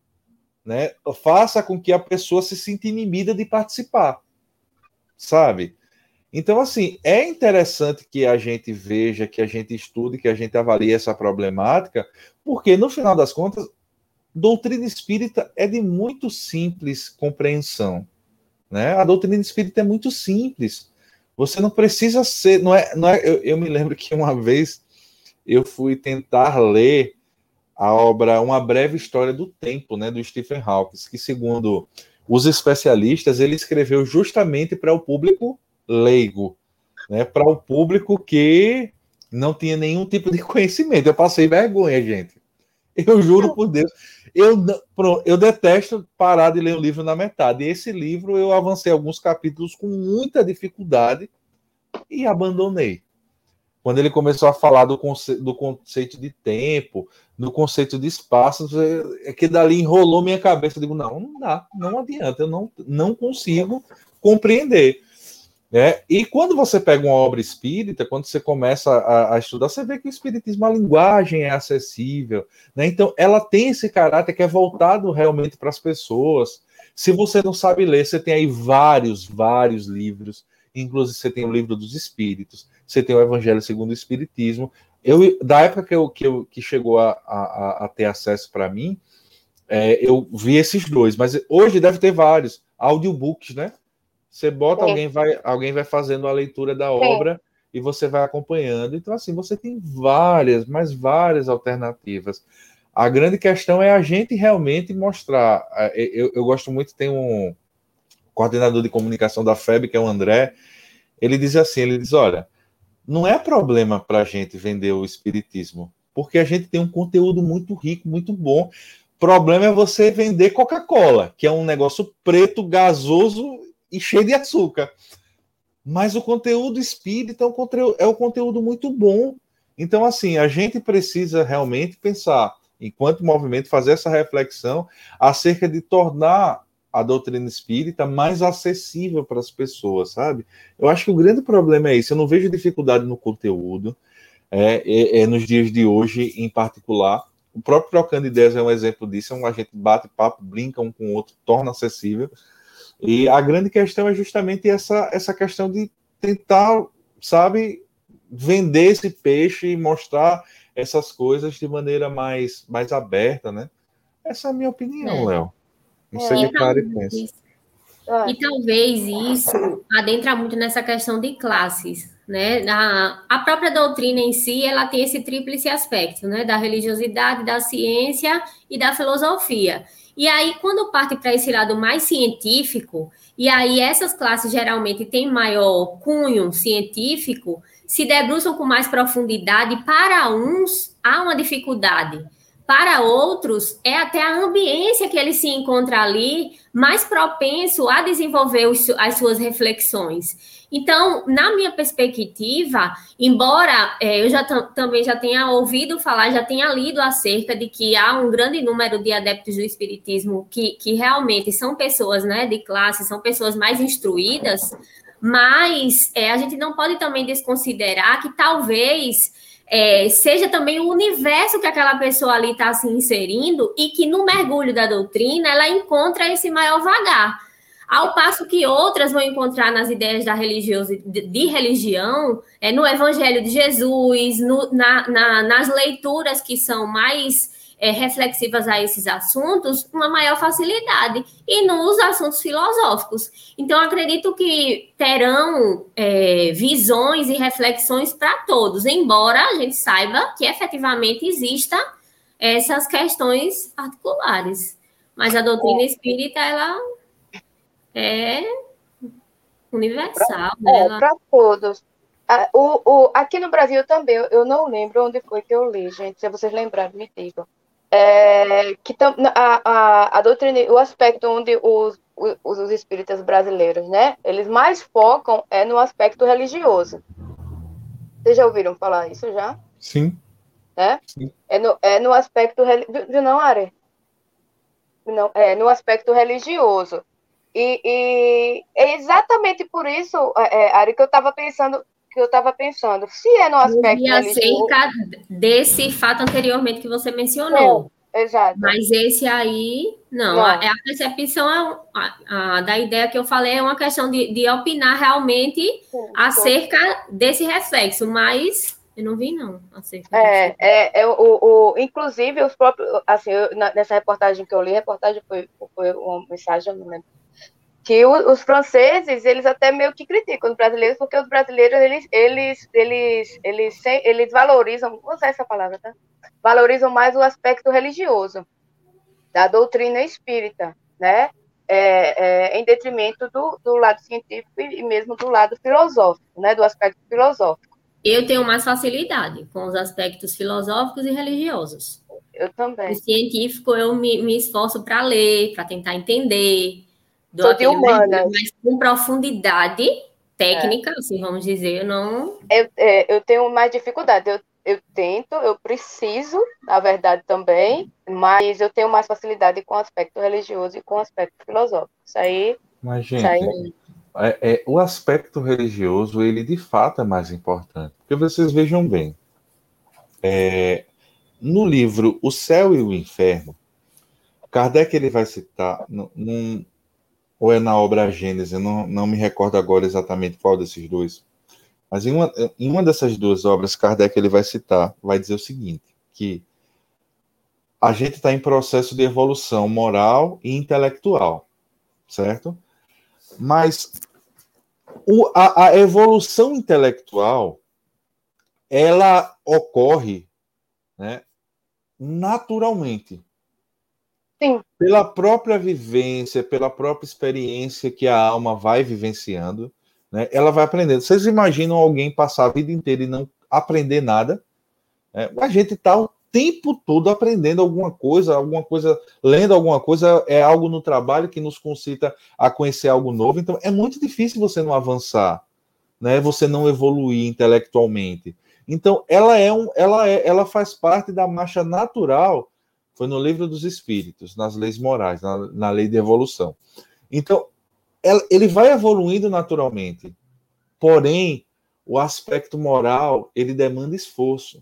né, faça com que a pessoa se sinta inibida de participar, sabe? Então, assim, é interessante que a gente veja, que a gente estude, que a gente avalie essa problemática, porque, no final das contas, doutrina espírita é de muito simples compreensão, né? A doutrina espírita é muito simples. Você não precisa ser... Eu me lembro que uma vez eu fui tentar ler a obra Uma Breve História do Tempo, né, do Stephen Hawking, que, segundo os especialistas, ele escreveu justamente para o público leigo, né, para o público que não tinha nenhum tipo de conhecimento. Eu passei vergonha, gente. Eu juro por Deus. Eu detesto parar de ler o livro na metade. E esse livro eu avancei alguns capítulos com muita dificuldade e abandonei. Quando ele começou a falar do conceito de tempo, do conceito de espaço, é que dali enrolou minha cabeça. Eu digo, não dá, não adianta, eu não consigo compreender. É, e quando você pega uma obra espírita, quando você começa a estudar, você vê que o espiritismo, a linguagem é acessível, né? Então ela tem esse caráter que é voltado realmente para as pessoas. Se você não sabe ler, você tem aí vários livros, inclusive você tem o Livro dos Espíritos, você tem o Evangelho segundo o Espiritismo. Da época que chegou a ter acesso para mim, eu vi esses dois, mas hoje deve ter vários, audiobooks, né? Você bota, alguém vai fazendo a leitura da obra e você vai acompanhando. Então, assim, você tem várias alternativas. A grande questão é a gente realmente mostrar. Eu gosto muito, tem um coordenador de comunicação da FEB, que é o André, ele diz, olha, não é problema para a gente vender o espiritismo, porque a gente tem um conteúdo muito rico, muito bom. Problema é você vender Coca-Cola, que é um negócio preto, gasoso e cheio de açúcar. Mas o conteúdo espírita é um conteúdo muito bom. Então, assim, a gente precisa realmente pensar, enquanto movimento, fazer essa reflexão acerca de tornar a doutrina espírita mais acessível para as pessoas, sabe? Eu acho que o grande problema é isso. Eu não vejo dificuldade no conteúdo, nos dias de hoje em particular. O próprio Trocando Ideias é um exemplo disso, a gente bate papo, brinca um com o outro, torna acessível. E a grande questão é justamente essa questão de tentar, sabe, vender esse peixe e mostrar essas coisas de maneira mais aberta, né? Essa é a minha opinião, Léo. Não sei o que para e pensa. E talvez isso adentra muito nessa questão de classes, né? A própria doutrina em si, ela tem esse tríplice aspecto, né? Da religiosidade, da ciência e da filosofia. E aí, quando parte para esse lado mais científico, e aí essas classes geralmente têm maior cunho científico, se debruçam com mais profundidade. Para uns, há uma dificuldade. Para outros, é até a ambiência que ele se encontra ali mais propenso a desenvolver as suas reflexões. Então, na minha perspectiva, embora eu também já tenha ouvido falar, já tenha lido acerca de que há um grande número de adeptos do espiritismo que realmente são pessoas, né, de classe, são pessoas mais instruídas, mas a gente não pode também desconsiderar que talvez... seja também o universo que aquela pessoa ali está se inserindo e que no mergulho da doutrina ela encontra esse maior vagar, ao passo que outras vão encontrar nas ideias de religião, no Evangelho de Jesus, nas leituras que são mais reflexivas a esses assuntos, uma maior facilidade, e nos assuntos filosóficos. Então, acredito que terão visões e reflexões para todos, embora a gente saiba que efetivamente existam essas questões particulares. Mas a doutrina espírita, ela é universal. Para todos. Aqui no Brasil também, eu não lembro onde foi que eu li, gente, se vocês lembrarem, me digam. A doutrina, o aspecto onde os espíritas brasileiros, né, eles mais focam no aspecto religioso. Vocês já ouviram falar isso já? Sim. Sim. No aspecto religioso, não, Ari? Não, no aspecto religioso. E é exatamente por isso, Ari, que eu estava pensando... se é no aspecto religioso... acerca desse fato anteriormente que você mencionou. Exato. Mas esse aí, não. A percepção da ideia que eu falei é uma questão de opinar realmente acerca desse reflexo, mas eu não vi, não. Inclusive, os próprios... Assim, nessa reportagem que eu li, foi uma mensagem, eu não lembro, que os franceses, eles até meio que criticam os brasileiros, porque os brasileiros, eles valorizam, vou usar essa palavra, tá? Valorizam mais o aspecto religioso da doutrina espírita, né? em detrimento do lado científico e mesmo do lado filosófico, né, do aspecto filosófico. Eu tenho mais facilidade com os aspectos filosóficos e religiosos. Eu também. O científico, eu me esforço para ler, para tentar entender. Sou de humanas. Mas com profundidade técnica, assim, vamos dizer, eu não... Eu tenho mais dificuldade. Eu tento, eu preciso, na verdade, também, mas eu tenho mais facilidade com o aspecto religioso e com o aspecto filosófico. Isso aí... Mas, gente, o aspecto religioso, ele, de fato, é mais importante. Porque vocês vejam bem. No livro O Céu e o Inferno, Kardec ele vai citar, ou é na obra Gênesis, eu não me recordo agora exatamente qual desses dois, mas em uma dessas duas obras, Kardec ele vai citar, vai dizer o seguinte, que a gente está em processo de evolução moral e intelectual, certo? Mas a evolução intelectual, ela ocorre, né, naturalmente. Sim. Pela própria vivência, pela própria experiência que a alma vai vivenciando, né, ela vai aprendendo. Vocês imaginam alguém passar a vida inteira e não aprender nada? A gente está o tempo todo aprendendo alguma coisa, lendo alguma coisa, é algo no trabalho que nos concita a conhecer algo novo. Então, é muito difícil você não avançar, né, você não evoluir intelectualmente. Então, ela faz parte da marcha natural. Foi no Livro dos Espíritos, nas leis morais, na lei de evolução. Então, ele vai evoluindo naturalmente. Porém, o aspecto moral, ele demanda esforço.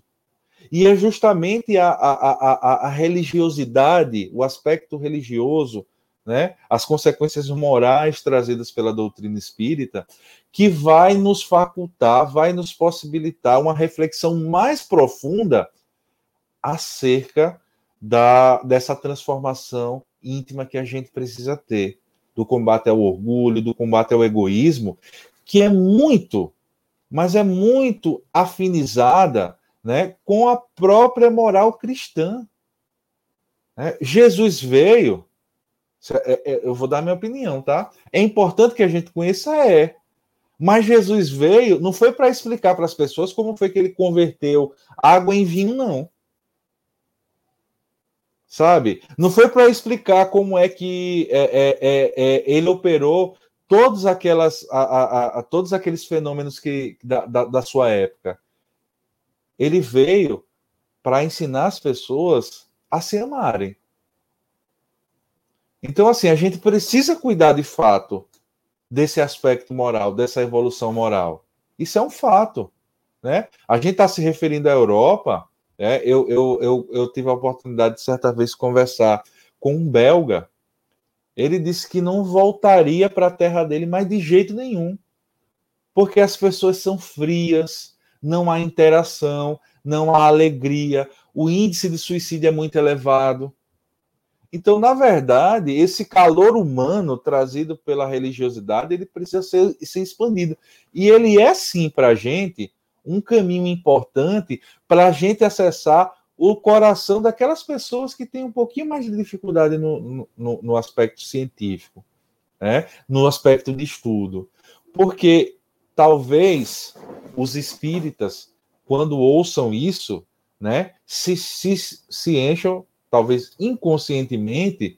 E é justamente a religiosidade, o aspecto religioso, né, as consequências morais trazidas pela doutrina espírita, que vai nos facultar, vai nos possibilitar uma reflexão mais profunda acerca dessa transformação íntima que a gente precisa ter, do combate ao orgulho, do combate ao egoísmo, que é muito, mas é muito afinizada, né, com a própria moral cristã. Jesus veio, eu vou dar minha opinião, tá? É importante que a gente conheça, mas Jesus veio, não foi para explicar para as pessoas como foi que ele converteu água em vinho, não. Sabe? Não foi para explicar como é que ele operou todos aqueles fenômenos da sua época. Ele veio para ensinar as pessoas a se amarem. Então, assim, a gente precisa cuidar de fato desse aspecto moral, dessa evolução moral. Isso é um fato, né? A gente está se referindo à Europa... Eu tive a oportunidade de certa vez conversar com um belga. Ele disse que não voltaria para a terra dele, mas de jeito nenhum, porque as pessoas são frias, não há interação, não há alegria, o índice de suicídio é muito elevado. Então, na verdade, esse calor humano trazido pela religiosidade, ele precisa ser expandido, e ele é sim para a gente um caminho importante para a gente acessar o coração daquelas pessoas que têm um pouquinho mais de dificuldade no aspecto científico, né? No aspecto de estudo. Porque talvez os espíritas, quando ouçam isso, né, se encham, talvez inconscientemente,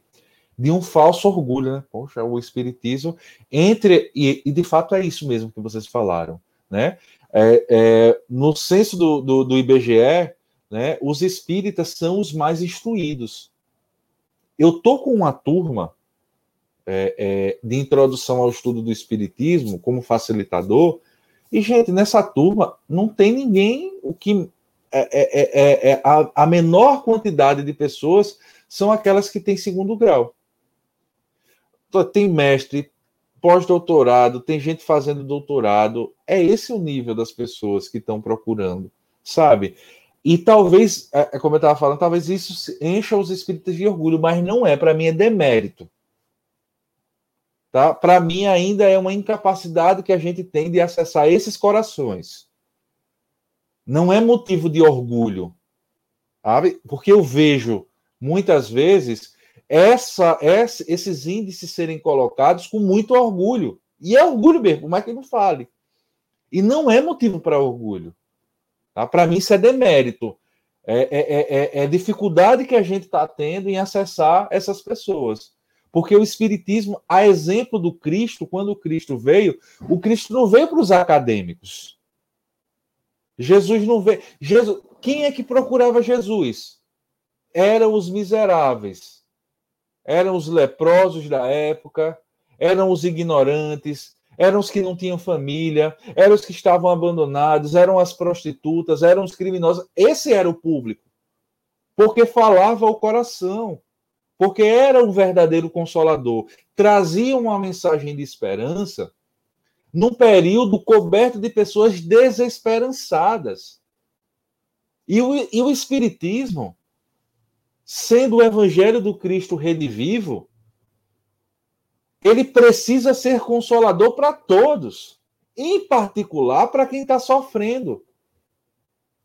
de um falso orgulho. Né? Poxa, o espiritismo e de fato é isso mesmo que vocês falaram, né? No censo do IBGE, né, os espíritas são os mais instruídos. Eu estou com uma turma de introdução ao estudo do espiritismo como facilitador, e, gente, nessa turma não tem ninguém, a menor quantidade de pessoas são aquelas que têm segundo grau. Tem mestre, pós-doutorado, tem gente fazendo doutorado, é esse o nível das pessoas que estão procurando, sabe? E talvez, como eu estava falando, talvez isso encha os espíritas de orgulho, mas não é, para mim é demérito. Tá? Para mim ainda é uma incapacidade que a gente tem de acessar esses corações. Não é motivo de orgulho, sabe? Porque eu vejo, muitas vezes, esses índices serem colocados com muito orgulho. E é orgulho mesmo, por mais que ele não fale. E não é motivo para orgulho. Tá? Para mim, isso é demérito. É dificuldade que a gente está tendo em acessar essas pessoas. Porque o Espiritismo, a exemplo do Cristo, quando o Cristo não veio para os acadêmicos. Jesus não veio... Quem é que procurava Jesus? Eram os miseráveis. Eram os leprosos da época, eram os ignorantes, eram os que não tinham família, eram os que estavam abandonados, eram as prostitutas, eram os criminosos. Esse era o público. Porque falava ao coração. Porque era um verdadeiro consolador. Trazia uma mensagem de esperança num período coberto de pessoas desesperançadas. E o Espiritismo, sendo o Evangelho do Cristo redivivo, ele precisa ser consolador para todos, em particular para quem está sofrendo,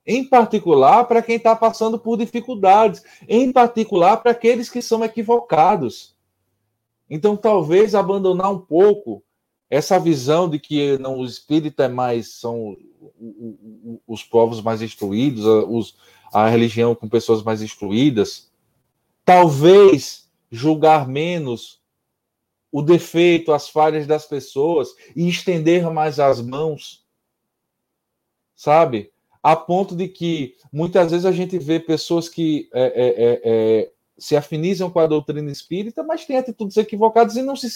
em particular para quem está passando por dificuldades, em particular para aqueles que são equivocados. Então, talvez abandonar um pouco essa visão de que não, o espírita é mais, são os povos mais instruídos, a religião com pessoas mais instruídas, talvez julgar menos o defeito, as falhas das pessoas e estender mais as mãos, sabe? A ponto de que muitas vezes a gente vê pessoas que se afinizam com a doutrina espírita, mas têm atitudes equivocadas e não se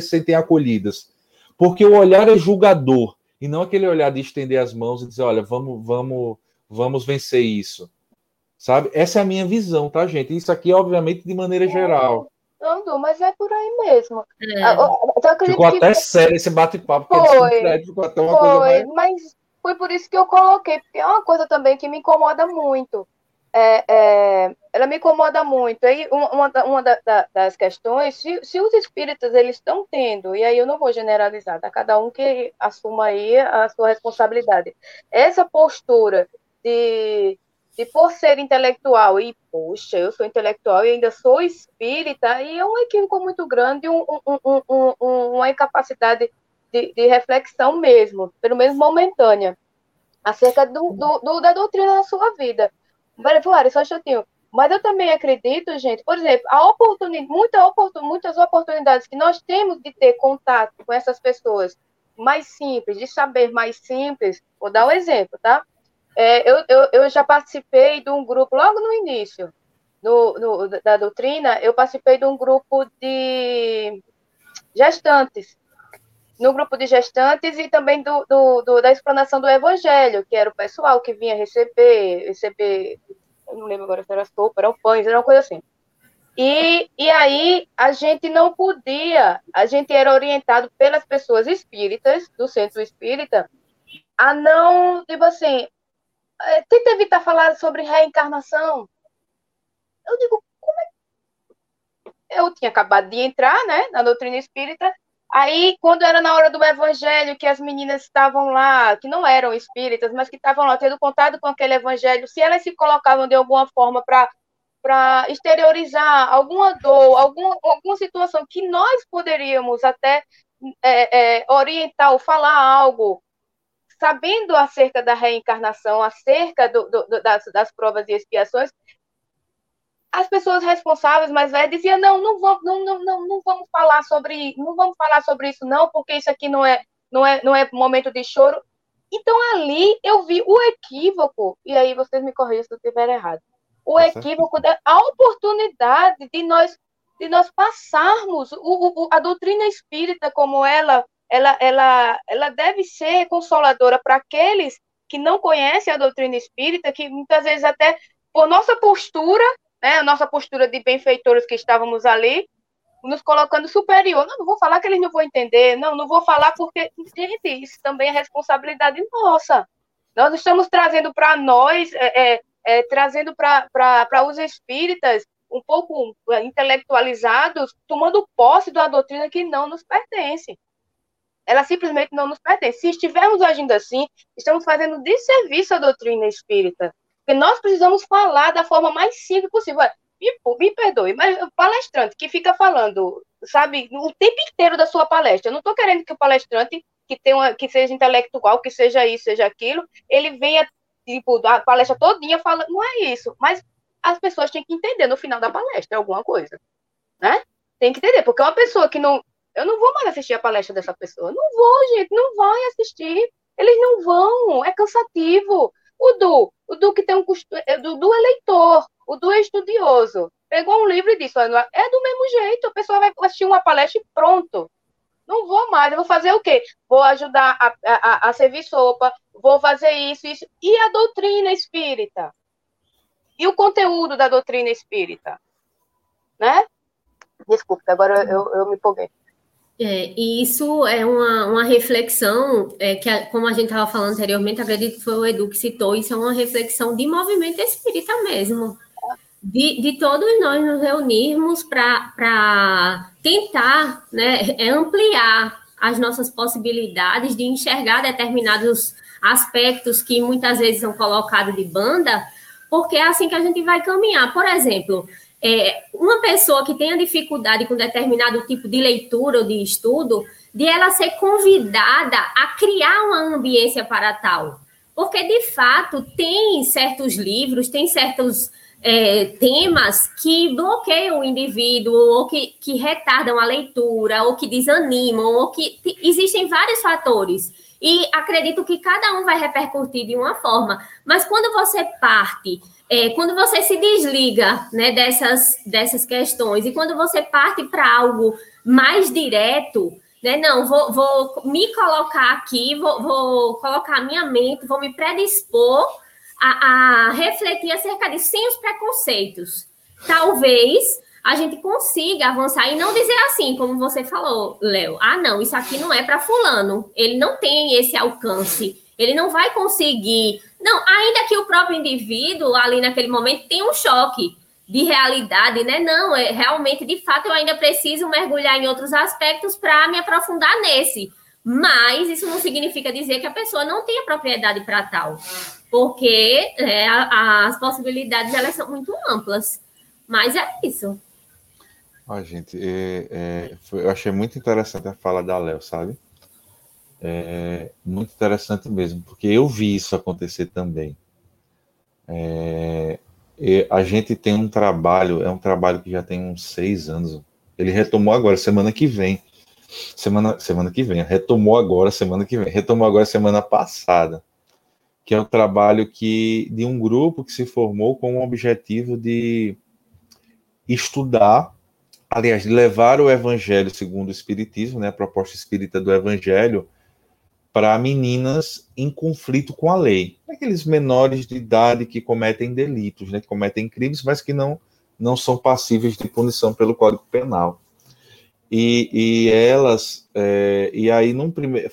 sentem acolhidas. Porque o olhar é julgador, e não aquele olhar de estender as mãos e dizer, olha, vamos vencer isso. Sabe? Essa é a minha visão, tá, gente? Isso aqui, obviamente, de maneira geral. Não, mas é por aí mesmo. Ficou até sério esse bate-papo. Mas foi por isso que eu coloquei, porque é uma coisa também que me incomoda muito. Ela me incomoda muito. Aí, uma das questões, se os espíritas eles estão tendo, e aí eu não vou generalizar, tá? Cada um que assuma aí a sua responsabilidade. Essa postura de por ser intelectual, e poxa, eu sou intelectual e ainda sou espírita, e é um equívoco muito grande, uma incapacidade de reflexão mesmo, pelo menos momentânea, acerca da doutrina da sua vida. Vale, só um chatinho. Mas eu também acredito, gente, por exemplo, muitas oportunidades que nós temos de ter contato com essas pessoas mais simples, de saber mais simples, vou dar um exemplo, tá? Eu já participei de um grupo, logo no início da doutrina, eu participei de um grupo de gestantes, no grupo de gestantes e também da explanação do Evangelho, que era o pessoal que vinha receber, eu não lembro agora se era sopa, eram pães, era uma coisa assim. E aí a gente não podia, a gente era orientado pelas pessoas espíritas, do centro espírita, a não, tipo assim, tenta evitar falar sobre reencarnação. Eu digo, como é? Eu tinha acabado de entrar, né, na doutrina espírita. Aí, quando era na hora do evangelho, que as meninas estavam lá, que não eram espíritas, mas que estavam lá tendo contato com aquele evangelho, se elas se colocavam de alguma forma para exteriorizar alguma dor, alguma situação que nós poderíamos até orientar ou falar algo, sabendo acerca da reencarnação, acerca das provas e expiações, as pessoas responsáveis mais velhas diziam, não vamos falar sobre isso, não, porque isso aqui não é momento de choro. Então, ali eu vi o equívoco, e aí vocês me corrigem se eu estiver errado, o equívoco da oportunidade de nós passarmos a doutrina espírita como ela deve ser consoladora para aqueles que não conhecem a doutrina espírita, que muitas vezes até por nossa postura, né, a nossa postura de benfeitores que estávamos ali, nos colocando superior. Não vou falar que eles não vão entender, não vou falar porque, gente, isso também é responsabilidade nossa. Nós estamos trazendo para nós, trazendo para os espíritas, um pouco intelectualizados, tomando posse de uma doutrina que não nos pertence. Ela simplesmente não nos pertence. Se estivermos agindo assim, estamos fazendo desserviço à doutrina espírita. Porque nós precisamos falar da forma mais simples possível. me perdoe, mas o palestrante que fica falando, sabe, o tempo inteiro da sua palestra, eu não estou querendo que o palestrante que seja intelectual, que seja isso, seja aquilo, ele venha, tipo, a palestra todinha falando, não é isso, mas as pessoas têm que entender no final da palestra alguma coisa, né? Tem que entender, porque é uma pessoa que não... Eu não vou mais assistir a palestra dessa pessoa. Não vou, gente, não vai assistir. Eles não vão, é cansativo. O Du que tem um costume... O Du é leitor, o Du é estudioso. Pegou um livro e disse, olha, é do mesmo jeito, a pessoa vai assistir uma palestra e pronto. Não vou mais, eu vou fazer o quê? Vou ajudar a servir sopa, vou fazer isso. E a doutrina espírita? E o conteúdo da doutrina espírita? Né? Desculpa, agora eu me empolguei. E isso é uma reflexão, como a gente estava falando anteriormente, acredito que foi o Edu que citou, isso é uma reflexão de movimento espírita mesmo. De todos nós nos reunirmos para tentar, né, ampliar as nossas possibilidades de enxergar determinados aspectos que muitas vezes são colocados de banda, porque é assim que a gente vai caminhar. Por exemplo... uma pessoa que tenha dificuldade com determinado tipo de leitura ou de estudo, de ela ser convidada a criar uma ambiência para tal. Porque, de fato, tem certos livros, tem certos temas que bloqueiam o indivíduo, ou que retardam a leitura, ou que desanimam, ou que... Existem vários fatores. E acredito que cada um vai repercutir de uma forma. Mas quando você parte... quando você se desliga, né, dessas questões, e quando você parte para algo mais direto, né, não, vou me colocar aqui, vou colocar a minha mente, vou me predispor a refletir acerca disso, sem os preconceitos. Talvez a gente consiga avançar e não dizer assim, como você falou, Léo, ah, não, isso aqui não é para fulano, ele não tem esse alcance, ele não vai conseguir... Não, ainda que o próprio indivíduo, ali naquele momento, tenha um choque de realidade, né? Não, realmente, de fato, eu ainda preciso mergulhar em outros aspectos para me aprofundar nesse. Mas isso não significa dizer que a pessoa não tenha propriedade para tal. Porque as possibilidades, elas são muito amplas. Mas é isso. Ó, gente, eu achei muito interessante a fala da Léo, sabe? É muito interessante mesmo, porque eu vi isso acontecer também. A gente tem um trabalho, é um trabalho que já tem uns 6 anos. Ele retomou agora, semana que vem. Semana que vem, retomou agora, semana que vem. Retomou agora, semana passada. Que é um trabalho de um grupo que se formou com o objetivo de estudar, aliás, de levar o Evangelho segundo o Espiritismo, né, a proposta espírita do Evangelho, para meninas em conflito com a lei. Aqueles menores de idade que cometem delitos, né, que cometem crimes, mas que não são passíveis de punição pelo Código Penal. E elas... e aí, num primeiro...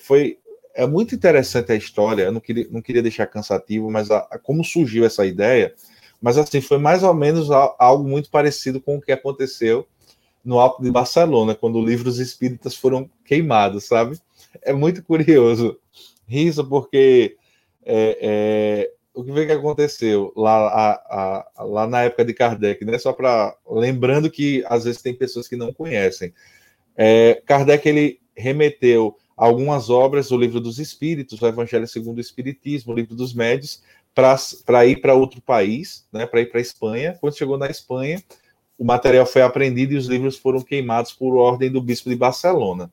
É muito interessante a história, eu não queria deixar cansativo, mas como surgiu essa ideia, mas assim, foi mais ou menos algo muito parecido com o que aconteceu no Alto de Barcelona, quando livros espíritas foram queimados, sabe? É muito curioso isso, porque o que aconteceu lá na época de Kardec, né? Só para... Lembrando que, às vezes, tem pessoas que não conhecem. Kardec, ele remeteu algumas obras, o Livro dos Espíritos, o Evangelho segundo o Espiritismo, o Livro dos Médiuns, para ir para outro país, né? Para ir para a Espanha. Quando chegou na Espanha, o material foi apreendido e os livros foram queimados por ordem do Bispo de Barcelona.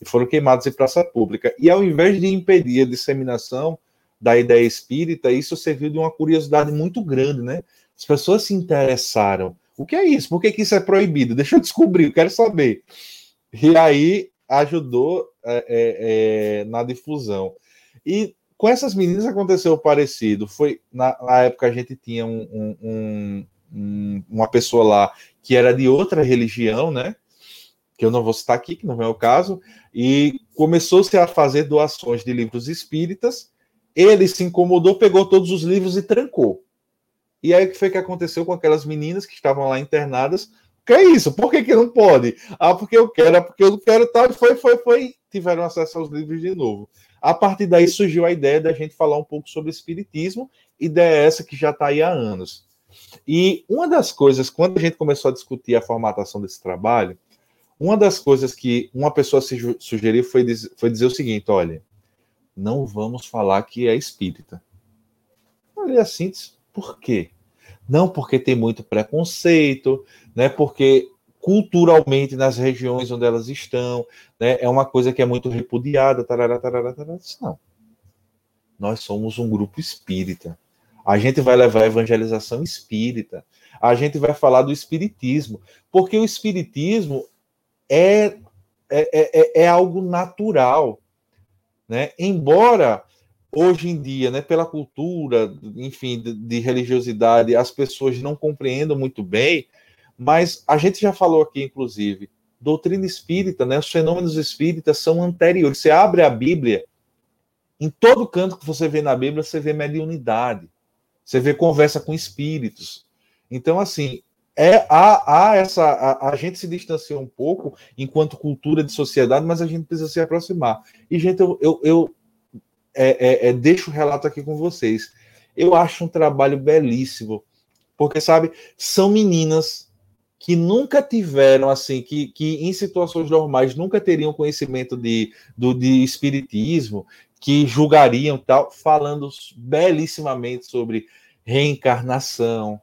E foram queimados em praça pública. E ao invés de impedir a disseminação da ideia espírita, isso serviu de uma curiosidade muito grande, né? As pessoas se interessaram. O que é isso? Por que isso é proibido? Deixa eu descobrir, eu quero saber. E aí ajudou na difusão. E com essas meninas aconteceu o parecido. Foi, na época a gente tinha uma pessoa lá que era de outra religião, né? Que eu não vou citar aqui, que não é o caso, e começou-se a fazer doações de livros espíritas. Ele se incomodou, pegou todos os livros e trancou. E aí o que foi que aconteceu com aquelas meninas que estavam lá internadas? O que é isso? Por que não pode? Ah, porque eu quero, porque eu não quero, tal. Foi. Tiveram acesso aos livros de novo. A partir daí surgiu a ideia da gente falar um pouco sobre espiritismo, ideia essa que já está aí há anos. E uma das coisas, quando a gente começou a discutir a formatação desse trabalho, uma das coisas que uma pessoa sugeriu foi dizer o seguinte: olha, não vamos falar que é espírita. Olha a síntese, por quê? Não porque tem muito preconceito, né? Porque culturalmente nas regiões onde elas estão, né, é uma coisa que é muito repudiada, tarará, tarará, tarará. Não. Nós somos um grupo espírita. A gente vai levar a evangelização espírita. A gente vai falar do espiritismo. Porque o espiritismo é algo natural. Né? Embora, hoje em dia, né, pela cultura, enfim, de religiosidade, as pessoas não compreendam muito bem, mas a gente já falou aqui, inclusive, doutrina espírita, né, os fenômenos espíritas são anteriores. Você abre a Bíblia, em todo canto que você vê na Bíblia, você vê mediunidade. Você vê conversa com espíritos. Então, assim, a gente se distanciou um pouco enquanto cultura de sociedade, mas a gente precisa se aproximar. E, gente, eu deixo o relato aqui com vocês. Eu acho um trabalho belíssimo, porque, sabe, são meninas que nunca tiveram, assim, que em situações normais nunca teriam conhecimento de espiritismo, que julgariam tal, falando belíssimamente sobre reencarnação,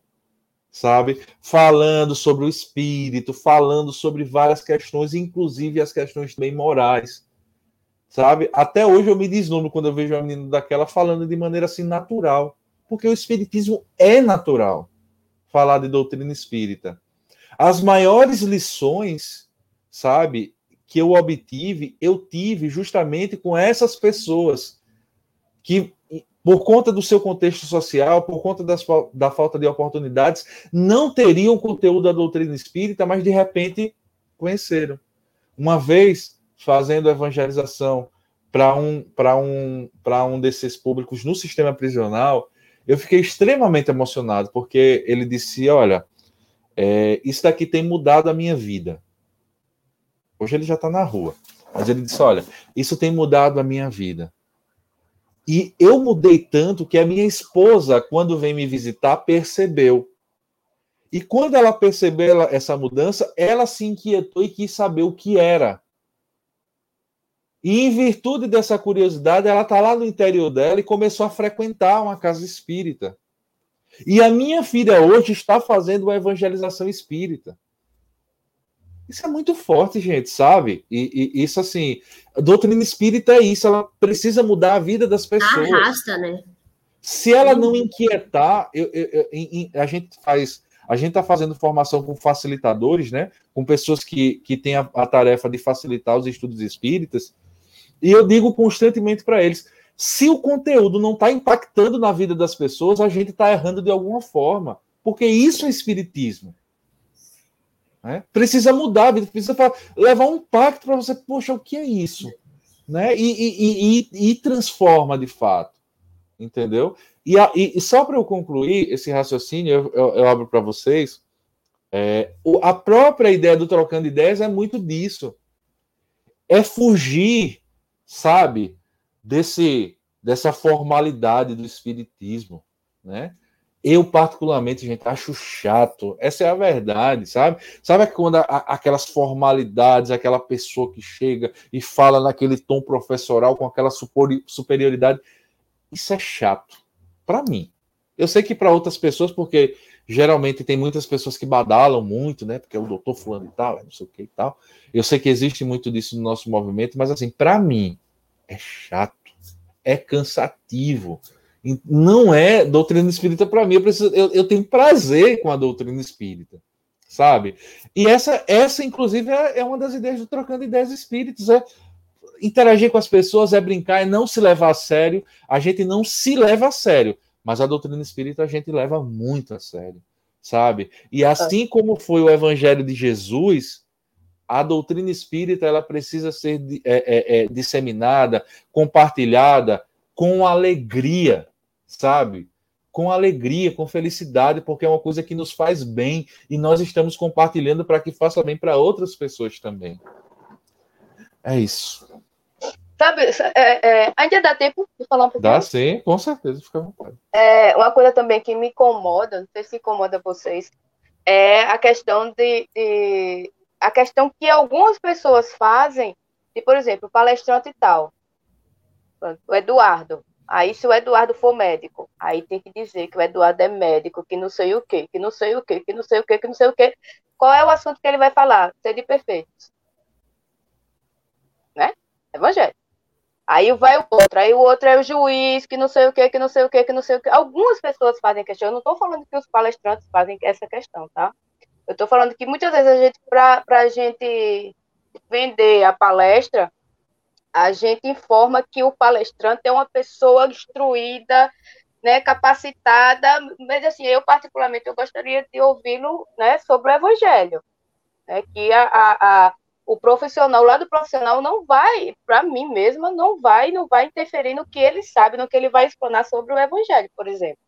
sabe? Falando sobre o espírito, falando sobre várias questões, inclusive as questões também morais, sabe? Até hoje eu me deslumbro quando eu vejo uma menina daquela falando de maneira assim natural, porque o espiritismo é natural, falar de doutrina espírita. As maiores lições, sabe, que eu obtive, eu tive justamente com essas pessoas que, por conta do seu contexto social, por conta da falta de oportunidades, não teriam conteúdo da doutrina espírita, mas de repente conheceram. Uma vez, fazendo evangelização para um desses públicos no sistema prisional, eu fiquei extremamente emocionado, porque ele disse: olha, isso daqui tem mudado a minha vida. Hoje ele já está na rua. Mas ele disse: olha, isso tem mudado a minha vida. E eu mudei tanto que a minha esposa, quando vem me visitar, percebeu. E quando ela percebeu essa mudança, ela se inquietou e quis saber o que era. E em virtude dessa curiosidade, ela está lá no interior dela e começou a frequentar uma casa espírita. E a minha filha hoje está fazendo uma evangelização espírita. Isso é muito forte, gente, sabe? E isso, assim, a doutrina espírita é isso, ela precisa mudar a vida das pessoas. Arrasta, né? Se ela não inquietar, a gente está fazendo formação com facilitadores, né? Com pessoas que têm a tarefa de facilitar os estudos espíritas, e eu digo constantemente para eles: se o conteúdo não está impactando na vida das pessoas, a gente está errando de alguma forma, porque isso é espiritismo. Né? Precisa mudar, precisa levar um impacto para você, poxa, o que é isso? Né? E transforma de fato, entendeu? E só para eu concluir esse raciocínio, eu abro para vocês, a própria ideia do Trocando Ideias é muito disso. É fugir, sabe, dessa formalidade do espiritismo, né? Eu, particularmente, gente, acho chato. Essa é a verdade, sabe? Sabe quando aquelas formalidades, aquela pessoa que chega e fala naquele tom professoral, com aquela superioridade? Isso é chato, para mim. Eu sei que para outras pessoas, porque geralmente tem muitas pessoas que badalam muito, né? Porque é o doutor fulano e tal, não sei o que e tal. Eu sei que existe muito disso no nosso movimento, mas, assim, para mim, é chato, é cansativo. Não é doutrina espírita para mim. Eu tenho prazer com a doutrina espírita, sabe? E essa inclusive, é uma das ideias do Trocando Ideias Espíritas. É interagir com as pessoas, é brincar, é não se levar a sério. A gente não se leva a sério, mas a doutrina espírita a gente leva muito a sério, sabe? E assim como foi o Evangelho de Jesus, a doutrina espírita ela precisa ser disseminada, compartilhada com alegria, sabe? Com alegria, com felicidade, porque é uma coisa que nos faz bem e nós estamos compartilhando para que faça bem para outras pessoas também. É isso. Sabe, ainda dá tempo de falar um pouquinho? Dá sim, com certeza, fica à vontade. Uma coisa também que me incomoda, não sei se incomoda vocês, é a questão a questão que algumas pessoas fazem, de, por exemplo, palestrante e tal, o Eduardo. Aí, se o Eduardo for médico, aí tem que dizer que o Eduardo é médico, que não sei o quê, que não sei o quê, que não sei o quê, que não sei o quê. Qual é o assunto que ele vai falar? Ser de perfeitos. Né? Evangelho. Aí vai o outro. Aí o outro é o juiz, que não sei o quê, que não sei o quê, que não sei o quê. Algumas pessoas fazem questão. Eu não estou falando que os palestrantes fazem essa questão, tá? Eu estou falando que muitas vezes a gente, para a gente vender a palestra, a gente informa que o palestrante é uma pessoa instruída, né, capacitada, mas assim, eu particularmente eu gostaria de ouvi-lo, né, sobre o Evangelho, né, que o profissional, o lado profissional não vai, para mim mesma, não vai interferir no que ele sabe, no que ele vai explanar sobre o Evangelho, por exemplo.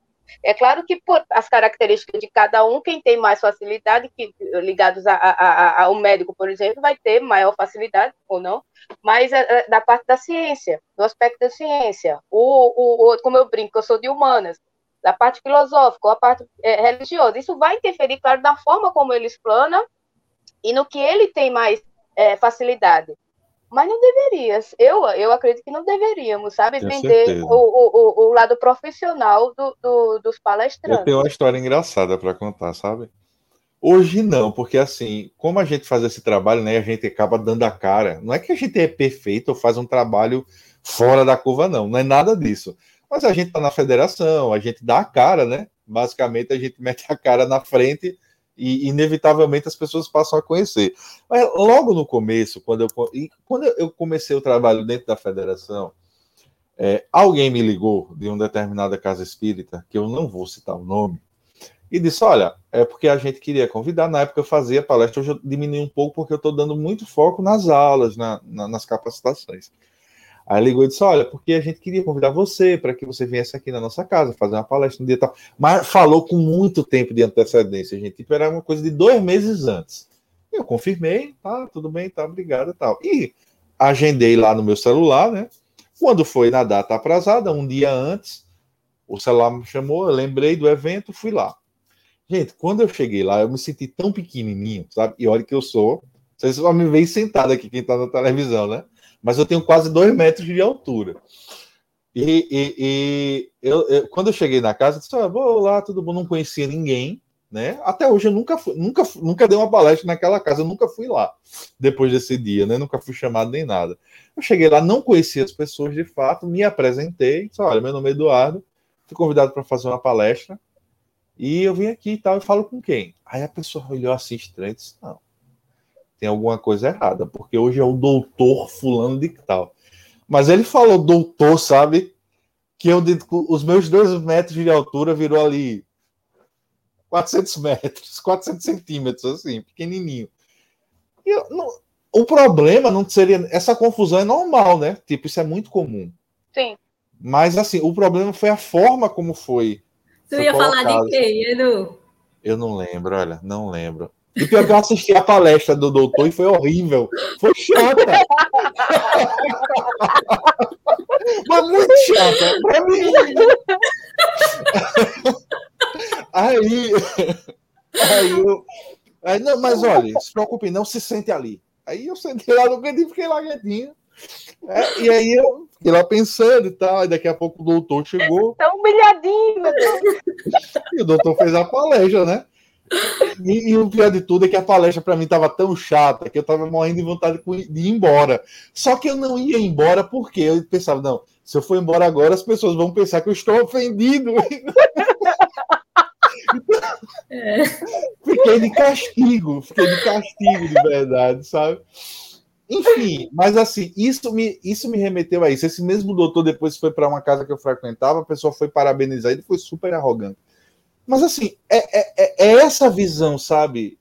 É claro que por as características de cada um, quem tem mais facilidade, que, ligados ao médico, por exemplo, vai ter maior facilidade, ou não, mas da parte da ciência, do aspecto da ciência, como eu brinco, eu sou de humanas, da parte filosófica, ou a parte religiosa, isso vai interferir, claro, na forma como ele explana e no que ele tem mais facilidade. Mas não deveria, eu acredito que não deveríamos, sabe, vender o lado profissional dos palestrantes. Eu tenho uma história engraçada para contar, sabe? Hoje não, porque assim, como a gente faz esse trabalho, né, a gente acaba dando a cara, não é que a gente é perfeito ou faz um trabalho fora da curva, não é nada disso. Mas a gente está na federação, a gente dá a cara, né? Basicamente a gente mete a cara na frente e inevitavelmente as pessoas passam a conhecer. Mas logo no começo, quando eu comecei o trabalho dentro da federação, alguém me ligou de uma determinada casa espírita, que eu não vou citar o nome, e disse, olha, é porque a gente queria convidar, na época eu fazia palestra, hoje eu diminui um pouco porque eu estou dando muito foco nas aulas, nas capacitações. Aí ligou e disse, olha, porque a gente queria convidar você para que você viesse aqui na nossa casa, fazer uma palestra no dia tal. Mas falou com muito tempo de antecedência, gente. Tipo, era uma coisa de 2 meses antes. Eu confirmei, tá, tudo bem, tá, obrigado e tal. E agendei lá no meu celular, né? Quando foi na data aprazada, um dia antes, o celular me chamou, eu lembrei do evento, fui lá. Gente, quando eu cheguei lá, eu me senti tão pequenininho, sabe? E olha que eu sou... Vocês só me veem sentado aqui, quem tá na televisão, né? Mas eu tenho quase 2 metros de altura. E eu, quando eu cheguei na casa, eu disse, ah, vou lá, tudo bom, não conhecia ninguém, né? Até hoje eu nunca dei uma palestra naquela casa, eu nunca fui lá depois desse dia, né? Nunca fui chamado nem nada. Eu cheguei lá, não conhecia as pessoas de fato, me apresentei, disse, olha, meu nome é Eduardo, fui convidado para fazer uma palestra, e eu vim aqui e tal, e falo com quem? Aí a pessoa olhou assim estranho e disse, não, tem alguma coisa errada, porque hoje é o doutor fulano de tal. Mas ele falou doutor, sabe? Que eu, os meus 2 metros de altura virou ali 400 metros, 400 centímetros, assim, pequenininho. E eu, não, o problema não seria... Essa confusão é normal, né? Tipo, isso é muito comum. Sim. Mas, assim, o problema foi a forma como foi. Tu ia falar de quem, Edu? Eu não lembro, olha, não lembro. E pior que eu assisti a palestra do doutor e foi horrível. Foi chata. Mas muito chata. Pra mim. Aí não, mas olha, se preocupe, não se sente ali. Aí eu sentei lá no cantinho, fiquei lá quietinho. E aí eu fiquei lá pensando e tal. E daqui a pouco o doutor chegou. Tá humilhadinho, meu Deus. E o doutor fez a palestra, né? E o pior de tudo é que a palestra para mim estava tão chata que eu estava morrendo de vontade de ir embora. Só que eu não ia embora porque eu pensava, não, se eu for embora agora as pessoas vão pensar que eu estou ofendido. Fiquei de castigo de verdade, sabe? Enfim, mas assim, isso me remeteu a isso. Esse mesmo doutor depois foi para uma casa que eu frequentava, a pessoa foi parabenizar, ele foi super arrogante. Mas, assim, é essa visão, sabe,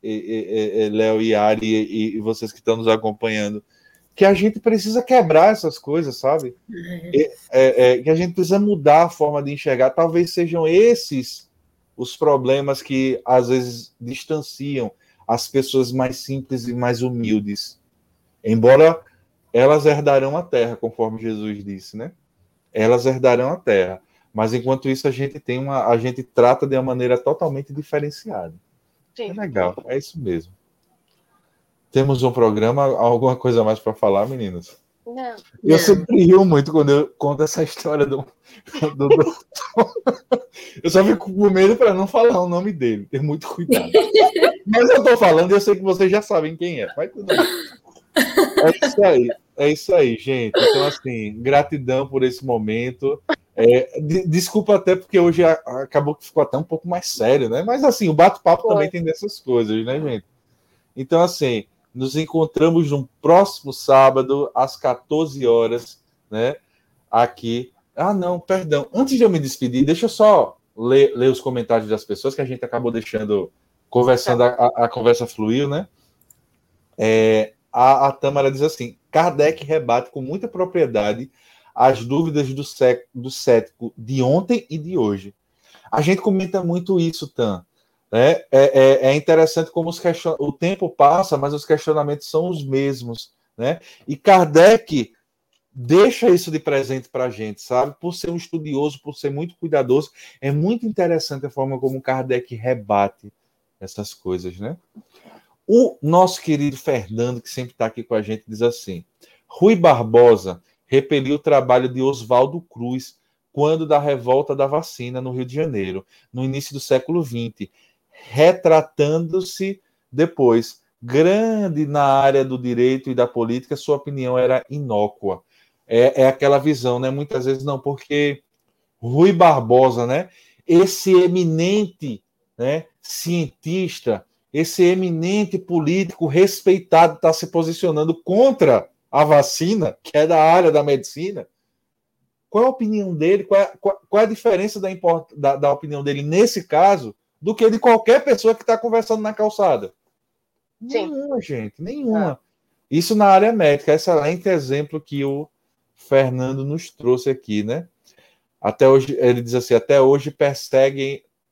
Léo e Ari e vocês que estão nos acompanhando, que a gente precisa quebrar essas coisas, sabe? Que a gente precisa mudar a forma de enxergar. Talvez sejam esses os problemas que, às vezes, distanciam as pessoas mais simples e mais humildes. Embora elas herdarão a terra, conforme Jesus disse, né? Elas herdarão a terra. Mas, enquanto isso, a gente trata de uma maneira totalmente diferenciada. Sim. É legal, é isso mesmo. Temos um programa, alguma coisa mais para falar, meninas? Não. Eu sempre rio muito quando eu conto essa história do doutor. Eu só fico com medo para não falar o nome dele, ter muito cuidado. Mas eu estou falando e eu sei que vocês já sabem quem é. Vai tudo bem. É isso aí, gente. Então, assim, gratidão por esse momento. Desculpa até porque hoje acabou que ficou até um pouco mais sério, né? Mas, assim, o bate-papo também tem dessas coisas, né, gente? Então, assim... Nos encontramos no próximo sábado, às 14 horas, né? Aqui. Ah, não, perdão. Antes de eu me despedir, deixa eu só ler os comentários das pessoas que a gente acabou deixando, conversando, a conversa fluiu, né? A Tâmara diz assim, Kardec rebate com muita propriedade as dúvidas do cético de ontem e de hoje. A gente comenta muito isso, Tam. É interessante como o tempo passa, mas os questionamentos são os mesmos, né? E Kardec deixa isso de presente para a gente, sabe? Por ser um estudioso, por ser muito cuidadoso, é muito interessante a forma como Kardec rebate essas coisas, né? O nosso querido Fernando, que sempre está aqui com a gente, diz assim, Rui Barbosa repeliu o trabalho de Oswaldo Cruz quando da revolta da vacina no Rio de Janeiro, no início do século XX, retratando-se depois grande na área do direito e da política, sua opinião era inócua. É aquela visão, né? Muitas vezes não, porque Rui Barbosa, né? Esse eminente, né, cientista, esse eminente político respeitado está se posicionando contra a vacina, que é da área da medicina. Qual é a opinião dele? Qual é a diferença da opinião dele nesse caso do que de qualquer pessoa que está conversando na calçada? Sim. Nenhuma, gente, nenhuma. Ah. Isso na área médica, excelente exemplo que o Fernando nos trouxe aqui, né? Até hoje, ele diz assim, até hoje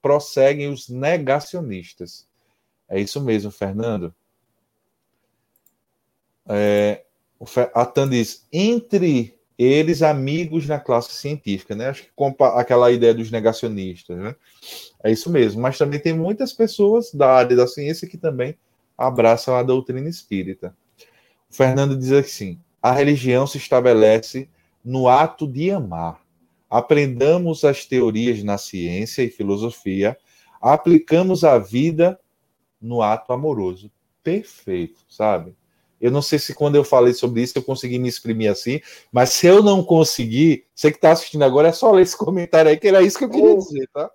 prosseguem os negacionistas. É isso mesmo, Fernando. A Tan diz, entre eles, amigos na classe científica, né? Acho que aquela ideia dos negacionistas, né? É isso mesmo, mas também tem muitas pessoas da área da ciência que também abraçam a doutrina espírita. O Fernando diz assim, a religião se estabelece no ato de amar. Aprendamos as teorias na ciência e filosofia, aplicamos a vida no ato amoroso. Perfeito, sabe? Eu não sei se quando eu falei sobre isso eu consegui me exprimir assim, mas se eu não conseguir, você que está assistindo agora, é só ler esse comentário aí, que era isso que eu queria dizer, tá?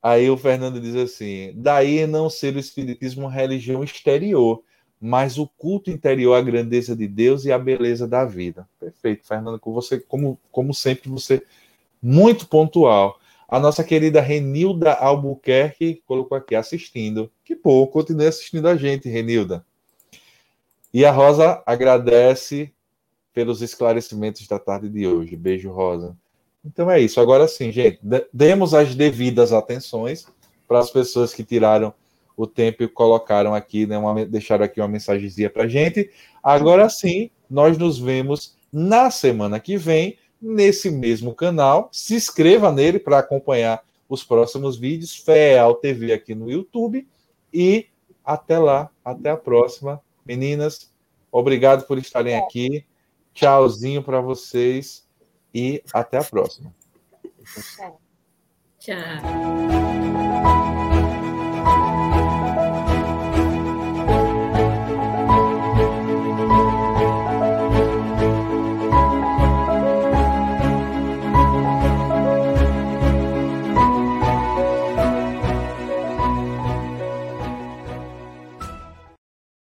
Aí o Fernando diz assim, daí não ser o espiritismo uma religião exterior, mas o culto interior à grandeza de Deus e à beleza da vida. Perfeito, Fernando, com você, como sempre, você muito pontual. A nossa querida Renilda Albuquerque colocou aqui, assistindo. Que bom, continue assistindo a gente, Renilda. E a Rosa agradece pelos esclarecimentos da tarde de hoje. Beijo, Rosa. Então é isso. Agora sim, gente, demos as devidas atenções para as pessoas que tiraram o tempo e colocaram aqui, né, deixaram aqui uma mensagenzinha para a gente. Agora sim, nós nos vemos na semana que vem, nesse mesmo canal. Se inscreva nele para acompanhar os próximos vídeos, Féal TV aqui no YouTube, e até lá, até a próxima. Meninas, obrigado por estarem aqui, tchauzinho para vocês e até a próxima. Tchau.